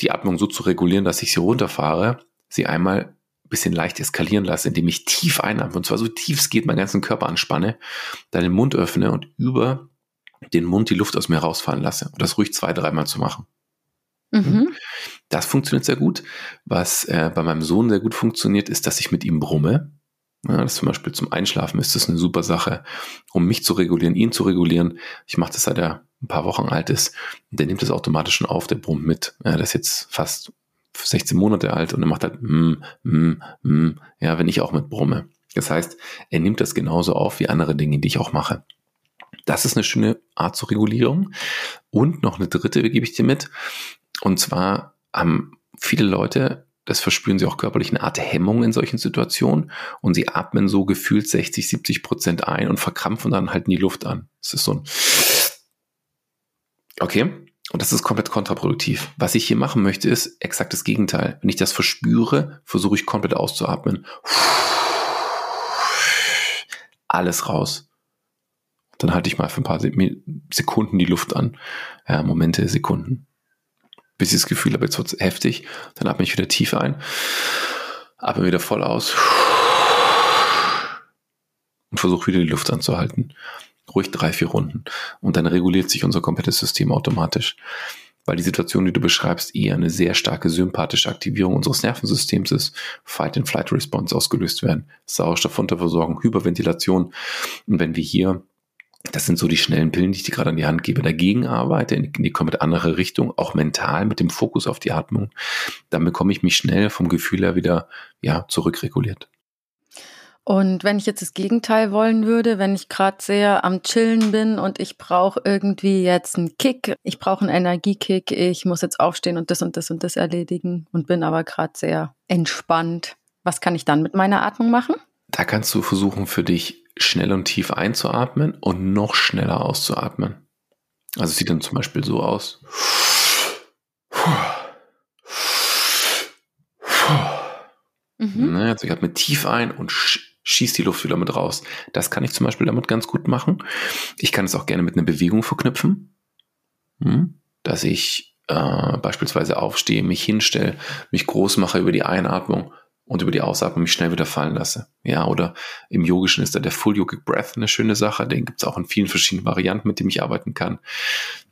die Atmung so zu regulieren, dass ich sie runterfahre, sie einmal ein bisschen leicht eskalieren lasse, indem ich tief einatme und zwar so tief es geht, meinen ganzen Körper anspanne, dann den Mund öffne und über den Mund die Luft aus mir rausfallen lasse. Und das ruhig zwei, dreimal zu machen. Mhm. Das funktioniert sehr gut. Was äh, bei meinem Sohn sehr gut funktioniert, ist, dass ich mit ihm brumme. Ja, das zum Beispiel zum Einschlafen ist das eine super Sache, um mich zu regulieren, ihn zu regulieren. Ich mache das, seit er ein paar Wochen alt ist. Der nimmt das automatisch schon auf, der brummt mit. Ja, der ist jetzt fast sechzehn Monate alt und er macht halt mm, mm, mm, ja, wenn ich auch mit brumme. Das heißt, er nimmt das genauso auf wie andere Dinge, die ich auch mache. Das ist eine schöne Art zur Regulierung. Und noch eine dritte gebe ich dir mit. Und zwar haben viele Leute, das verspüren sie auch körperlich, eine Art Hemmung in solchen Situationen und sie atmen so gefühlt sechzig, siebzig Prozent ein und verkrampfen dann halten die Luft an. Das ist so ein okay, und das ist komplett kontraproduktiv. Was ich hier machen möchte, ist exakt das Gegenteil. Wenn ich das verspüre, versuche ich komplett auszuatmen. Alles raus. Dann halte ich mal für ein paar Sekunden die Luft an. Ja, Momente, Sekunden. Bis ich das Gefühl habe, jetzt wird es heftig, dann atme ich wieder tief ein, atme wieder voll aus und versuche wieder die Luft anzuhalten. Ruhig drei, vier Runden. Und dann reguliert sich unser komplettes System automatisch. Weil die Situation, die du beschreibst, eher eine sehr starke sympathische Aktivierung unseres Nervensystems ist. Fight-and-Flight-Response ausgelöst werden. Sauerstoffunterversorgung, Hyperventilation. Und wenn wir hier das sind so die schnellen Pillen, die ich dir gerade an die Hand gebe, dagegen arbeite, in die komplett andere Richtung, auch mental mit dem Fokus auf die Atmung, dann bekomme ich mich schnell vom Gefühl her wieder ja, zurückreguliert. Und wenn ich jetzt das Gegenteil wollen würde, wenn ich gerade sehr am Chillen bin und ich brauche irgendwie jetzt einen Kick, ich brauche einen Energiekick, ich muss jetzt aufstehen und das und das und das erledigen und bin aber gerade sehr entspannt, was kann ich dann mit meiner Atmung machen? Da kannst du versuchen für dich, schnell und tief einzuatmen und noch schneller auszuatmen. Also es sieht dann zum Beispiel so aus. Mhm. Also ich atme tief ein und schieße die Luft wieder mit raus. Das kann ich zum Beispiel damit ganz gut machen. Ich kann es auch gerne mit einer Bewegung verknüpfen, dass ich äh, beispielsweise aufstehe, mich hinstelle, mich groß mache über die Einatmung und über die Ausatmung mich schnell wieder fallen lasse. Ja, oder im Yogischen ist da der Full Yogic Breath eine schöne Sache. Den gibt es auch in vielen verschiedenen Varianten, mit dem ich arbeiten kann.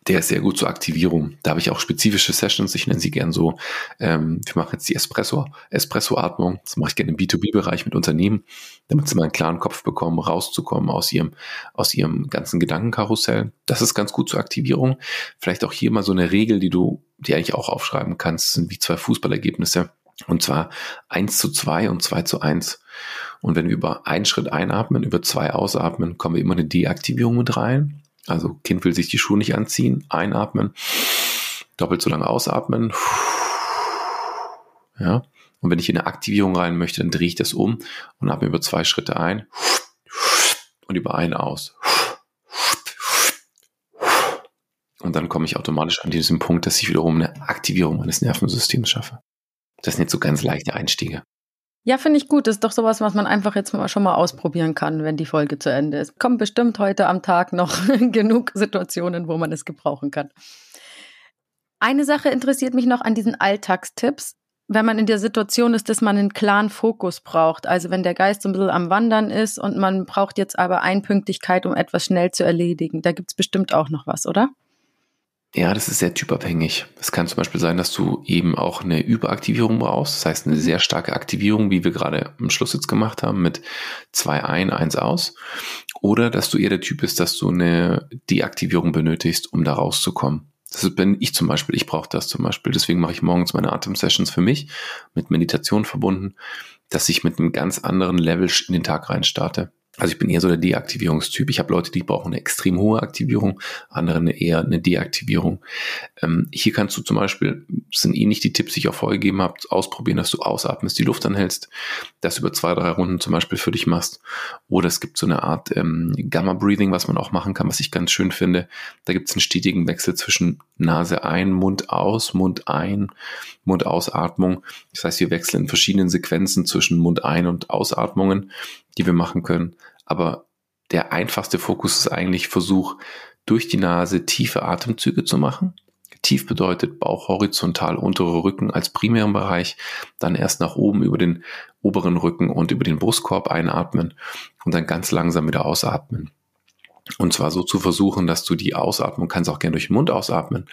Der ist sehr gut zur Aktivierung. Da habe ich auch spezifische Sessions. Ich nenne sie gern so. Ähm, wir machen jetzt die Espresso, Espresso-Atmung. Das mache ich gerne im B zwei B-Bereich mit Unternehmen, damit sie mal einen klaren Kopf bekommen, rauszukommen aus ihrem, aus ihrem ganzen Gedankenkarussell. Das ist ganz gut zur Aktivierung. Vielleicht auch hier mal so eine Regel, die du dir eigentlich auch aufschreiben kannst, sind wie zwei Fußballergebnisse. Und zwar eins zu zwei und zwei zu eins. Und wenn wir über einen Schritt einatmen, über zwei ausatmen, kommen wir immer eine Deaktivierung mit rein. Also Kind will sich die Schuhe nicht anziehen, einatmen, doppelt so lange ausatmen. Ja. Und wenn ich in eine Aktivierung rein möchte, dann drehe ich das um und atme über zwei Schritte ein und über einen aus. Und dann komme ich automatisch an diesen Punkt, dass ich wiederum eine Aktivierung meines Nervensystems schaffe. Das sind jetzt so ganz leichte Einstiege. Ja, finde ich gut. Das ist doch sowas, was man einfach jetzt mal schon mal ausprobieren kann, wenn die Folge zu Ende ist. Kommen bestimmt heute am Tag noch genug Situationen, wo man es gebrauchen kann. Eine Sache interessiert mich noch an diesen Alltagstipps. Wenn man in der Situation ist, dass man einen klaren Fokus braucht, also wenn der Geist so ein bisschen am Wandern ist und man braucht jetzt aber Einpünktigkeit, um etwas schnell zu erledigen, da gibt es bestimmt auch noch was, oder? Ja, das ist sehr typabhängig. Es kann zum Beispiel sein, dass du eben auch eine Überaktivierung brauchst, das heißt eine sehr starke Aktivierung, wie wir gerade am Schluss jetzt gemacht haben, mit zwei ein, eins aus. Oder dass du eher der Typ bist, dass du eine Deaktivierung benötigst, um da rauszukommen. Das bin ich zum Beispiel, ich brauche das zum Beispiel. Deswegen mache ich morgens meine Atemsessions für mich, mit Meditation verbunden, dass ich mit einem ganz anderen Level in den Tag rein starte. Also ich bin eher so der Deaktivierungstyp. Ich habe Leute, die brauchen eine extrem hohe Aktivierung, andere eine eher eine Deaktivierung. Ähm, hier kannst du zum Beispiel, das sind eh nicht die Tipps, die ich auch vorgegeben habe, ausprobieren, dass du ausatmest, die Luft anhältst, das über zwei, drei Runden zum Beispiel für dich machst. Oder es gibt so eine Art ähm, Gamma-Breathing, was man auch machen kann, was ich ganz schön finde. Da gibt es einen stetigen Wechsel zwischen Nase ein, Mund aus, Mund ein, Mund Ausatmung. Das heißt, wir wechseln in verschiedenen Sequenzen zwischen Mund ein- und Ausatmungen, die wir machen können. Aber der einfachste Fokus ist eigentlich Versuch, durch die Nase tiefe Atemzüge zu machen. Tief bedeutet Bauch horizontal, unterer Rücken als primären Bereich, dann erst nach oben über den oberen Rücken und über den Brustkorb einatmen und dann ganz langsam wieder ausatmen. Und zwar so zu versuchen, dass du die Ausatmung, kannst auch gerne durch den Mund ausatmen,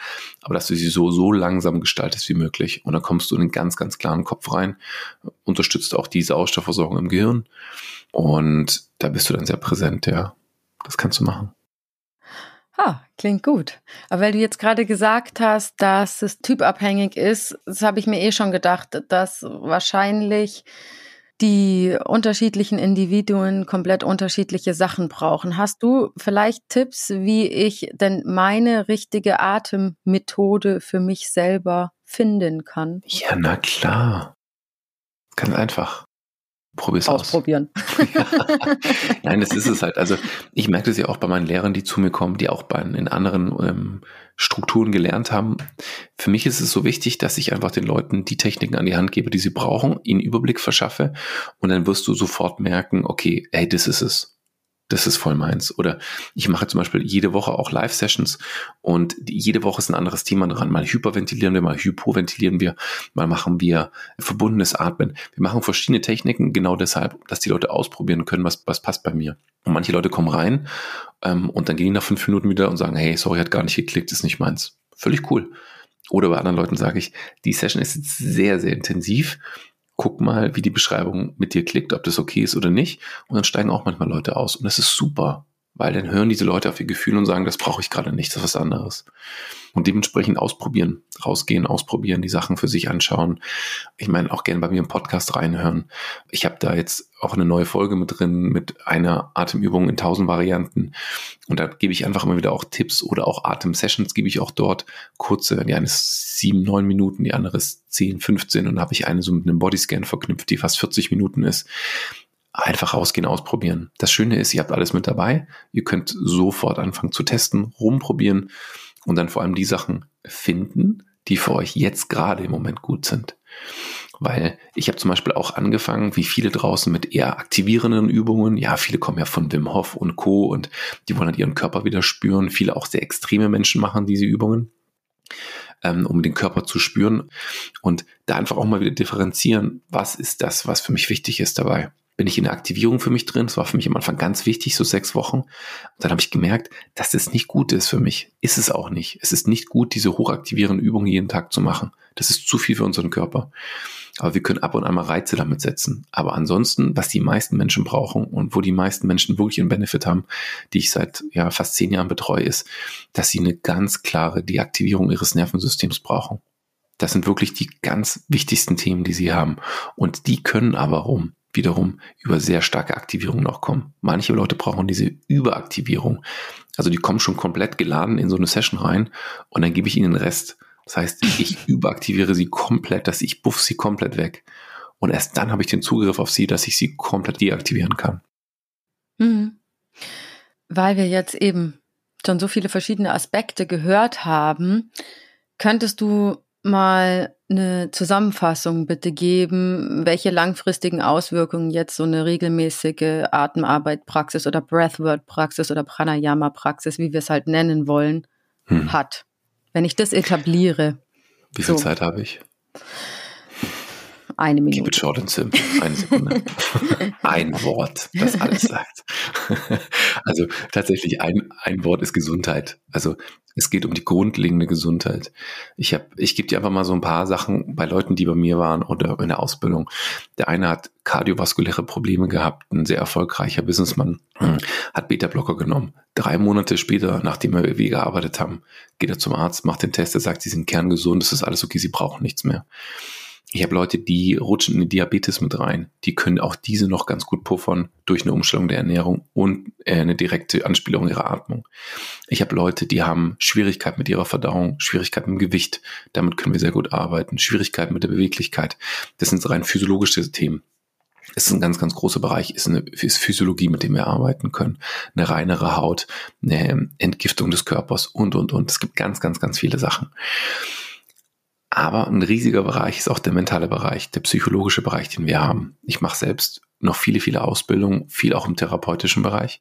aber dass du sie so, so langsam gestaltest wie möglich. Und dann kommst du in einen ganz, ganz klaren Kopf rein, unterstützt auch die Sauerstoffversorgung im Gehirn. Und da bist du dann sehr präsent, ja. Das kannst du machen. Ah, klingt gut. Aber weil du jetzt gerade gesagt hast, dass es typabhängig ist, das habe ich mir eh schon gedacht, dass wahrscheinlich die unterschiedlichen Individuen komplett unterschiedliche Sachen brauchen. Hast du vielleicht Tipps, wie ich denn meine richtige Atemmethode für mich selber finden kann? Ja, na klar. Ganz einfach. Probier's aus. Ausprobieren. Ja. Nein, das ist es halt. Also ich merke das ja auch bei meinen Lehrern, die zu mir kommen, die auch bei, in anderen ähm, Strukturen gelernt haben. Für mich ist es so wichtig, dass ich einfach den Leuten die Techniken an die Hand gebe, die sie brauchen, ihnen Überblick verschaffe und dann wirst du sofort merken, okay, hey, das ist es. Das ist voll meins. Oder ich mache zum Beispiel jede Woche auch Live-Sessions und jede Woche ist ein anderes Thema dran. Mal hyperventilieren wir, mal hypoventilieren wir, mal machen wir verbundenes Atmen. Wir machen verschiedene Techniken, genau deshalb, dass die Leute ausprobieren können, was, was passt bei mir. Und manche Leute kommen rein ähm, und dann gehen die nach fünf Minuten wieder und sagen, hey, sorry, hat gar nicht geklickt, ist nicht meins. Völlig cool. Oder bei anderen Leuten sage ich, die Session ist jetzt sehr, sehr intensiv. Guck mal, wie die Beschreibung mit dir klickt, ob das okay ist oder nicht. Und dann steigen auch manchmal Leute aus. Und das ist super, weil dann hören diese Leute auf ihr Gefühl und sagen, das brauche ich gerade nicht, das ist was anderes. Und dementsprechend ausprobieren, rausgehen, ausprobieren, die Sachen für sich anschauen. Ich meine, auch gerne bei mir im Podcast reinhören. Ich habe da jetzt auch eine neue Folge mit drin, mit einer Atemübung in tausend Varianten. Und da gebe ich einfach immer wieder auch Tipps oder auch Atem-Sessions gebe ich auch dort. Kurze, die eine ist sieben, neun Minuten, die andere ist zehn, fünfzehn. Und da habe ich eine so mit einem Bodyscan verknüpft, die fast vierzig Minuten ist. Einfach rausgehen, ausprobieren. Das Schöne ist, ihr habt alles mit dabei. Ihr könnt sofort anfangen zu testen, rumprobieren und dann vor allem die Sachen finden, die für euch jetzt gerade im Moment gut sind. Weil ich habe zum Beispiel auch angefangen, wie viele draußen, mit eher aktivierenden Übungen. Ja, viele kommen ja von Wim Hof und Co. und die wollen halt ihren Körper wieder spüren. Viele auch sehr extreme Menschen machen diese Übungen. ähm, um den Körper zu spüren und da einfach auch mal wieder differenzieren, was ist das, was für mich wichtig ist dabei. Bin ich in der Aktivierung für mich drin? Das war für mich am Anfang ganz wichtig, so sechs Wochen. Und dann habe ich gemerkt, dass das nicht gut ist für mich. Ist es auch nicht. Es ist nicht gut, diese hochaktivierenden Übungen jeden Tag zu machen. Das ist zu viel für unseren Körper. Aber wir können ab und an mal Reize damit setzen. Aber ansonsten, was die meisten Menschen brauchen und wo die meisten Menschen wirklich einen Benefit haben, die ich seit ja, fast zehn Jahren betreue, ist, dass sie eine ganz klare Deaktivierung ihres Nervensystems brauchen. Das sind wirklich die ganz wichtigsten Themen, die sie haben. Und die können aber rum. wiederum über sehr starke Aktivierung noch kommen. Manche Leute brauchen diese Überaktivierung. Also die kommen schon komplett geladen in so eine Session rein und dann gebe ich ihnen den Rest. Das heißt, ich überaktiviere sie komplett, dass ich buff sie komplett weg. Und erst dann habe ich den Zugriff auf sie, dass ich sie komplett deaktivieren kann. Mhm. Weil wir jetzt eben schon so viele verschiedene Aspekte gehört haben, könntest du mal eine Zusammenfassung bitte geben, welche langfristigen Auswirkungen jetzt so eine regelmäßige Atemarbeit-Praxis oder Breathwork-Praxis oder Pranayama-Praxis, wie wir es halt nennen wollen, hm. hat. Wenn ich das etabliere. Wie viel so. Zeit habe ich? Eine Minute. Keep it short and simple. Eine Sekunde. Ein Wort, das alles sagt. Also tatsächlich, ein, ein Wort ist Gesundheit. Also es geht um die grundlegende Gesundheit. Ich habe, ich gebe dir einfach mal so ein paar Sachen bei Leuten, die bei mir waren oder in der Ausbildung. Der eine hat kardiovaskuläre Probleme gehabt, ein sehr erfolgreicher Businessmann, hat Beta-Blocker genommen. Drei Monate später, nachdem wir bei W gearbeitet haben, geht er zum Arzt, macht den Test, er sagt, sie sind kerngesund, es ist alles okay, sie brauchen nichts mehr. Ich habe Leute, die rutschen in den Diabetes mit rein. Die können auch diese noch ganz gut puffern durch eine Umstellung der Ernährung und eine direkte Anspielung ihrer Atmung. Ich habe Leute, die haben Schwierigkeiten mit ihrer Verdauung, Schwierigkeiten mit dem Gewicht. Damit können wir sehr gut arbeiten. Schwierigkeiten mit der Beweglichkeit. Das sind rein physiologische Themen. Es ist ein ganz, ganz großer Bereich, ist eine ist Physiologie, mit dem wir arbeiten können. Eine reinere Haut, eine Entgiftung des Körpers und, und, und. Es gibt ganz, ganz, ganz viele Sachen. Aber ein riesiger Bereich ist auch der mentale Bereich, der psychologische Bereich, den wir haben. Ich mache selbst noch viele, viele Ausbildungen, viel auch im therapeutischen Bereich.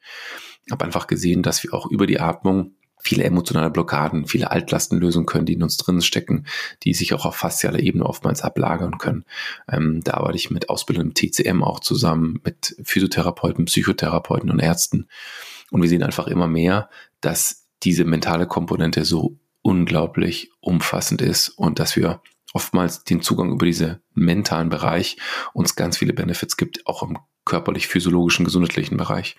Ich habe einfach gesehen, dass wir auch über die Atmung viele emotionale Blockaden, viele Altlasten lösen können, die in uns drin stecken, die sich auch auf faszialer Ebene oftmals ablagern können. Ähm, da arbeite ich mit Ausbildern im T C M auch zusammen, mit Physiotherapeuten, Psychotherapeuten und Ärzten. Und wir sehen einfach immer mehr, dass diese mentale Komponente so unglaublich umfassend ist und dass wir oftmals den Zugang über diesen mentalen Bereich uns ganz viele Benefits gibt, auch im körperlich-physiologischen, gesundheitlichen Bereich.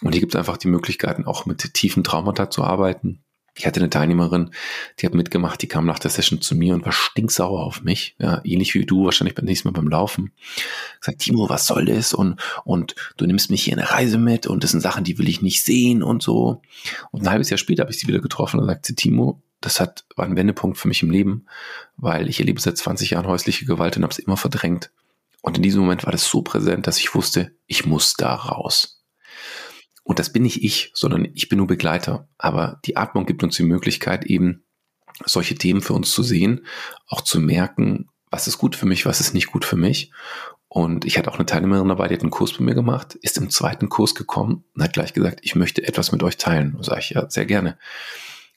Und hier gibt es einfach die Möglichkeiten, auch mit tiefen Traumata zu arbeiten. Ich hatte eine Teilnehmerin, die hat mitgemacht, die kam nach der Session zu mir und war stinksauer auf mich. Ja, ähnlich wie du, wahrscheinlich beim nächsten Mal beim Laufen. Ich sag, Timo, was soll das? Und, und du nimmst mich hier eine Reise mit und das sind Sachen, die will ich nicht sehen und so. Und ein halbes Jahr später habe ich sie wieder getroffen und sagte, Timo, das hat, war ein Wendepunkt für mich im Leben, weil ich erlebe seit zwanzig Jahren häusliche Gewalt und habe es immer verdrängt. Und in diesem Moment war das so präsent, dass ich wusste, ich muss da raus. Und das bin nicht ich, sondern ich bin nur Begleiter. Aber die Atmung gibt uns die Möglichkeit, eben solche Themen für uns zu sehen, auch zu merken, was ist gut für mich, was ist nicht gut für mich. Und ich hatte auch eine Teilnehmerin dabei, die hat einen Kurs bei mir gemacht, ist im zweiten Kurs gekommen und hat gleich gesagt, ich möchte etwas mit euch teilen. Und sage ich, ja, sehr gerne.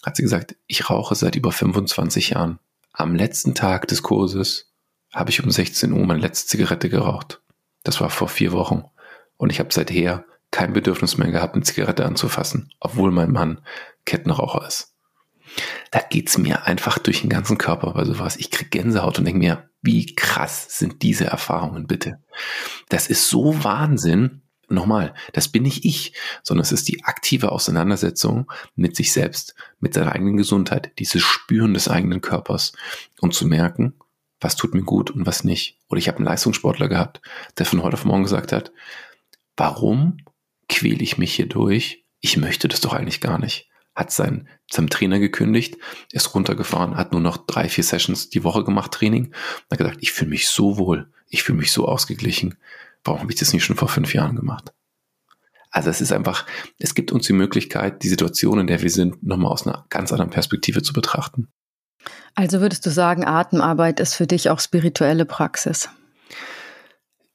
Hat sie gesagt, ich rauche seit über fünfundzwanzig Jahren. Am letzten Tag des Kurses habe ich um sechzehn Uhr meine letzte Zigarette geraucht. Das war vor vier Wochen. Und ich habe seither kein Bedürfnis mehr gehabt, eine Zigarette anzufassen, obwohl mein Mann Kettenraucher ist. Da geht's mir einfach durch den ganzen Körper bei sowas. Ich kriege Gänsehaut und denke mir, wie krass sind diese Erfahrungen bitte. Das ist so Wahnsinn. Nochmal, das bin nicht ich, sondern es ist die aktive Auseinandersetzung mit sich selbst, mit seiner eigenen Gesundheit, dieses Spüren des eigenen Körpers und zu merken, was tut mir gut und was nicht. Oder ich habe einen Leistungssportler gehabt, der von heute auf morgen gesagt hat, warum quäle ich mich hier durch? Ich möchte das doch eigentlich gar nicht. Hat seinen, seinem Trainer gekündigt, ist runtergefahren, hat nur noch drei, vier Sessions die Woche gemacht, Training. Und hat gesagt, ich fühle mich so wohl, ich fühle mich so ausgeglichen. Warum habe ich das nicht schon vor fünf Jahren gemacht? Also es ist einfach, es gibt uns die Möglichkeit, die Situation, in der wir sind, nochmal aus einer ganz anderen Perspektive zu betrachten. Also würdest du sagen, Atemarbeit ist für dich auch spirituelle Praxis?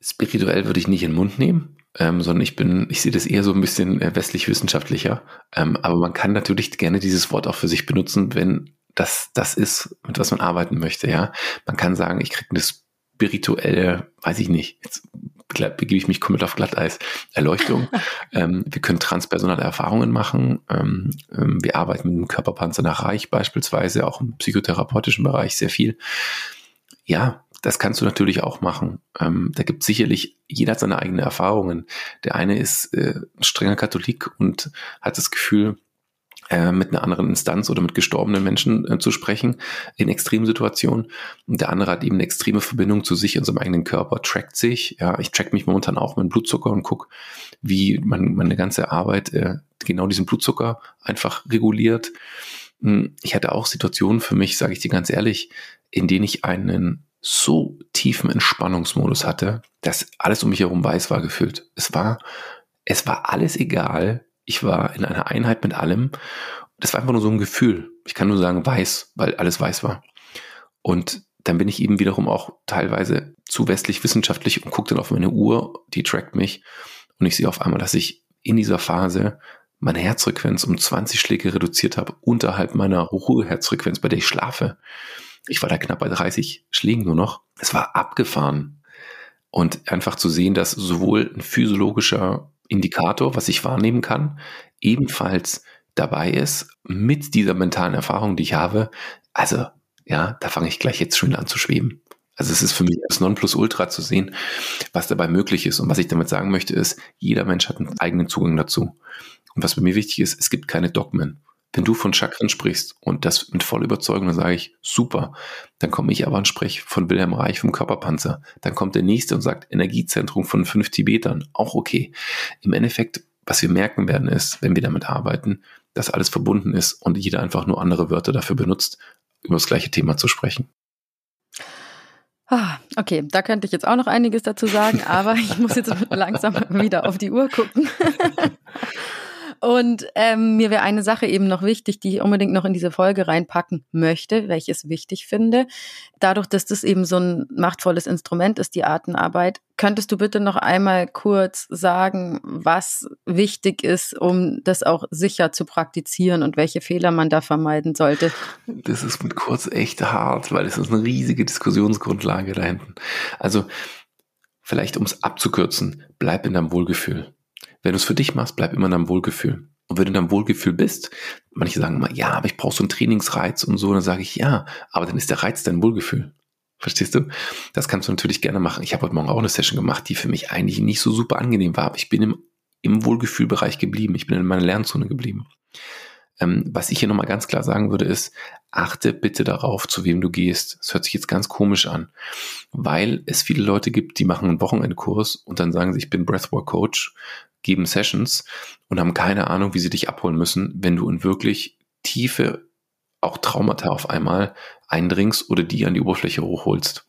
Spirituell würde ich nicht in den Mund nehmen. Ähm, sondern ich bin, ich sehe das eher so ein bisschen westlich-wissenschaftlicher. Ähm, aber man kann natürlich gerne dieses Wort auch für sich benutzen, wenn das, das ist, mit was man arbeiten möchte, ja. Man kann sagen, ich kriege eine spirituelle, weiß ich nicht, jetzt begebe ich mich komplett auf Glatteis, Erleuchtung. ähm, wir können transpersonale Erfahrungen machen. Ähm, wir arbeiten mit dem Körperpanzer nach Reich beispielsweise, auch im psychotherapeutischen Bereich sehr viel. Ja, das kannst du natürlich auch machen. Ähm, da gibt es sicherlich, jeder hat seine eigenen Erfahrungen. Der eine ist äh, strenger Katholik und hat das Gefühl, äh, mit einer anderen Instanz oder mit gestorbenen Menschen äh, zu sprechen in extremen Situationen. Und der andere hat eben eine extreme Verbindung zu sich und seinem eigenen Körper, trackt sich. Ja, ich track mich momentan auch mit dem Blutzucker und gucke, wie man, meine ganze Arbeit äh, genau diesen Blutzucker einfach reguliert. Ich hatte auch Situationen für mich, sage ich dir ganz ehrlich, in denen ich einen so tiefen Entspannungsmodus hatte, dass alles um mich herum weiß war gefüllt. Es war, es war alles egal. Ich war in einer Einheit mit allem. Das war einfach nur so ein Gefühl. Ich kann nur sagen weiß, weil alles weiß war. Und dann bin ich eben wiederum auch teilweise zu westlich wissenschaftlich und gucke dann auf meine Uhr, die trackt mich und ich sehe auf einmal, dass ich in dieser Phase meine Herzfrequenz um zwanzig Schläge reduziert habe, unterhalb meiner Ruheherzfrequenz, bei der ich schlafe. Ich war da knapp bei dreißig Schlägen nur noch. Es war abgefahren. Und einfach zu sehen, dass sowohl ein physiologischer Indikator, was ich wahrnehmen kann, ebenfalls dabei ist, mit dieser mentalen Erfahrung, die ich habe. Also, ja, da fange ich gleich jetzt schon an zu schweben. Also es ist für mich das Nonplusultra zu sehen, was dabei möglich ist. Und was ich damit sagen möchte, ist, jeder Mensch hat einen eigenen Zugang dazu. Und was bei mir wichtig ist, es gibt keine Dogmen. Wenn du von Chakren sprichst und das mit voller Überzeugung, dann sage ich, super. Dann komme ich aber und spreche von Wilhelm Reich, vom Körperpanzer. Dann kommt der Nächste und sagt, Energiezentrum von fünf Tibetern, auch okay. Im Endeffekt, was wir merken werden, ist, wenn wir damit arbeiten, dass alles verbunden ist und jeder einfach nur andere Wörter dafür benutzt, über das gleiche Thema zu sprechen. Okay, da könnte ich jetzt auch noch einiges dazu sagen, aber ich muss jetzt langsam wieder auf die Uhr gucken. Und ähm, mir wäre eine Sache eben noch wichtig, die ich unbedingt noch in diese Folge reinpacken möchte, welche ich wichtig finde. Dadurch, dass das eben so ein machtvolles Instrument ist, die Atemarbeit, könntest du bitte noch einmal kurz sagen, was wichtig ist, um das auch sicher zu praktizieren und welche Fehler man da vermeiden sollte? Das ist mit kurz echt hart, weil es ist eine riesige Diskussionsgrundlage da hinten. Also vielleicht, um es abzukürzen, bleib in deinem Wohlgefühl. Wenn du es für dich machst, bleib immer in deinem Wohlgefühl. Und wenn du in deinem Wohlgefühl bist, manche sagen immer, ja, aber ich brauche so einen Trainingsreiz und so, und dann sage ich, ja, aber dann ist der Reiz dein Wohlgefühl. Verstehst du? Das kannst du natürlich gerne machen. Ich habe heute Morgen auch eine Session gemacht, die für mich eigentlich nicht so super angenehm war, aber ich bin im, im Wohlgefühlbereich geblieben. Ich bin in meiner Lernzone geblieben. Ähm, was ich hier nochmal ganz klar sagen würde, ist, achte bitte darauf, zu wem du gehst. Das hört sich jetzt ganz komisch an, weil es viele Leute gibt, die machen einen Wochenendkurs und dann sagen sie, ich bin Breathwork-Coach, geben Sessions und haben keine Ahnung, wie sie dich abholen müssen, wenn du in wirklich tiefe, auch Traumata auf einmal eindringst oder die an die Oberfläche hochholst.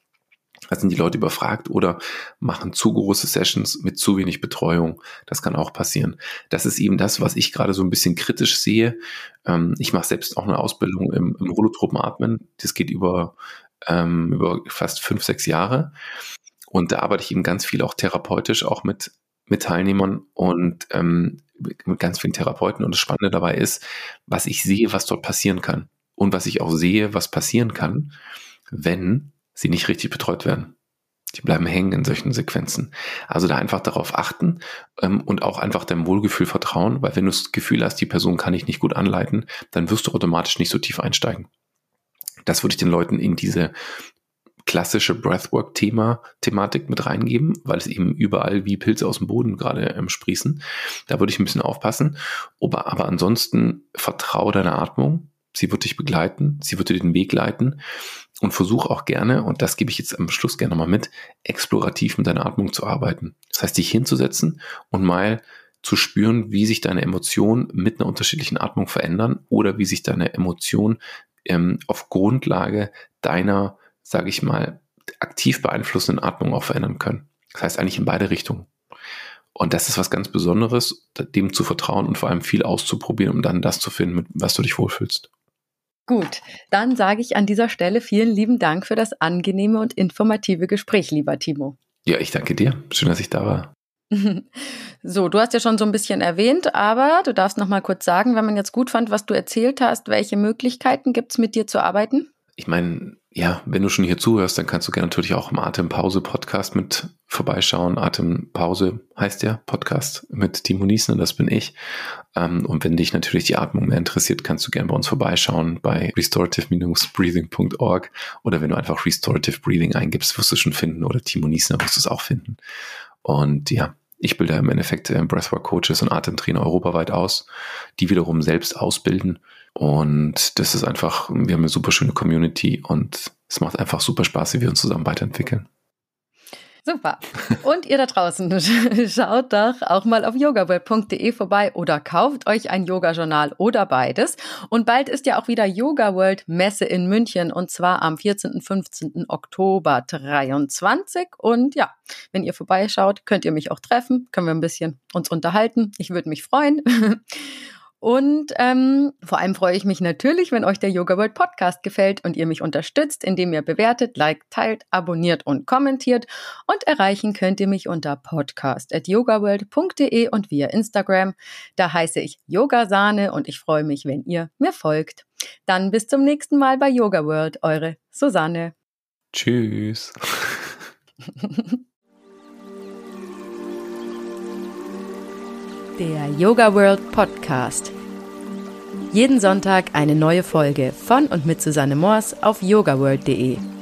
Da sind die Leute überfragt oder machen zu große Sessions mit zu wenig Betreuung. Das kann auch passieren. Das ist eben das, was ich gerade so ein bisschen kritisch sehe. Ich mache selbst auch eine Ausbildung im, im Holotropen Atmen. Das geht über, über fast fünf, sechs Jahre. Und da arbeite ich eben ganz viel auch therapeutisch, auch mit mit Teilnehmern und ähm, mit ganz vielen Therapeuten. Und das Spannende dabei ist, was ich sehe, was dort passieren kann. Und was ich auch sehe, was passieren kann, wenn sie nicht richtig betreut werden. Die bleiben hängen in solchen Sequenzen. Also da einfach darauf achten ähm, und auch einfach deinem Wohlgefühl vertrauen, weil wenn du das Gefühl hast, die Person kann ich nicht gut anleiten, dann wirst du automatisch nicht so tief einsteigen. Das würde ich den Leuten in diese klassische Breathwork-Thema, Thematik mit reingeben, weil es eben überall wie Pilze aus dem Boden gerade ähm, sprießen. Da würde ich ein bisschen aufpassen. Aber, aber ansonsten vertraue deiner Atmung. Sie wird dich begleiten. Sie wird dir den Weg leiten. Und versuch auch gerne, und das gebe ich jetzt am Schluss gerne nochmal mit, explorativ mit deiner Atmung zu arbeiten. Das heißt, dich hinzusetzen und mal zu spüren, wie sich deine Emotionen mit einer unterschiedlichen Atmung verändern oder wie sich deine Emotionen ähm, auf Grundlage deiner sage ich mal, aktiv beeinflussenden Atmung auch verändern können. Das heißt eigentlich in beide Richtungen. Und das ist was ganz Besonderes, dem zu vertrauen und vor allem viel auszuprobieren, um dann das zu finden, mit was du dich wohlfühlst. Gut, dann sage ich an dieser Stelle vielen lieben Dank für das angenehme und informative Gespräch, lieber Timo. Ja, ich danke dir. Schön, dass ich da war. So, du hast ja schon so ein bisschen erwähnt, aber du darfst noch mal kurz sagen, wenn man jetzt gut fand, was du erzählt hast, welche Möglichkeiten gibt es, mit dir zu arbeiten? Ich meine, ja, wenn du schon hier zuhörst, dann kannst du gerne natürlich auch im Atempause-Podcast mit vorbeischauen. Atempause heißt ja Podcast mit Timo Niessner, das bin ich. Und wenn dich natürlich die Atmung mehr interessiert, kannst du gerne bei uns vorbeischauen bei restorative dash breathing dot org oder wenn du einfach Restorative Breathing eingibst, wirst du es schon finden oder Timo Niessner wirst du es auch finden. Und ja, ich bilde im Endeffekt Breathwork-Coaches und Atemtrainer europaweit aus, die wiederum selbst ausbilden. Und das ist einfach, wir haben eine super schöne Community und es macht einfach super Spaß, wie wir uns zusammen weiterentwickeln. Super. Und ihr da draußen, schaut doch auch mal auf yogaworld punkt de vorbei oder kauft euch ein Yoga-Journal oder beides. Und bald ist ja auch wieder Yoga World Messe in München und zwar am vierzehnten und fünfzehnten Oktober dreiundzwanzig. Und ja, wenn ihr vorbeischaut, könnt ihr mich auch treffen, können wir ein bisschen uns unterhalten. Ich würde mich freuen. Und ähm, vor allem freue ich mich natürlich, wenn euch der Yoga World Podcast gefällt und ihr mich unterstützt, indem ihr bewertet, liked, teilt, abonniert und kommentiert. Und erreichen könnt ihr mich unter podcast at yogaworld punkt de und via Instagram. Da heiße ich Yogasahne und ich freue mich, wenn ihr mir folgt. Dann bis zum nächsten Mal bei Yoga World, eure Susanne. Tschüss. Der Yoga World Podcast. Jeden Sonntag eine neue Folge von und mit Susanne Moors auf yogaworld punkt de.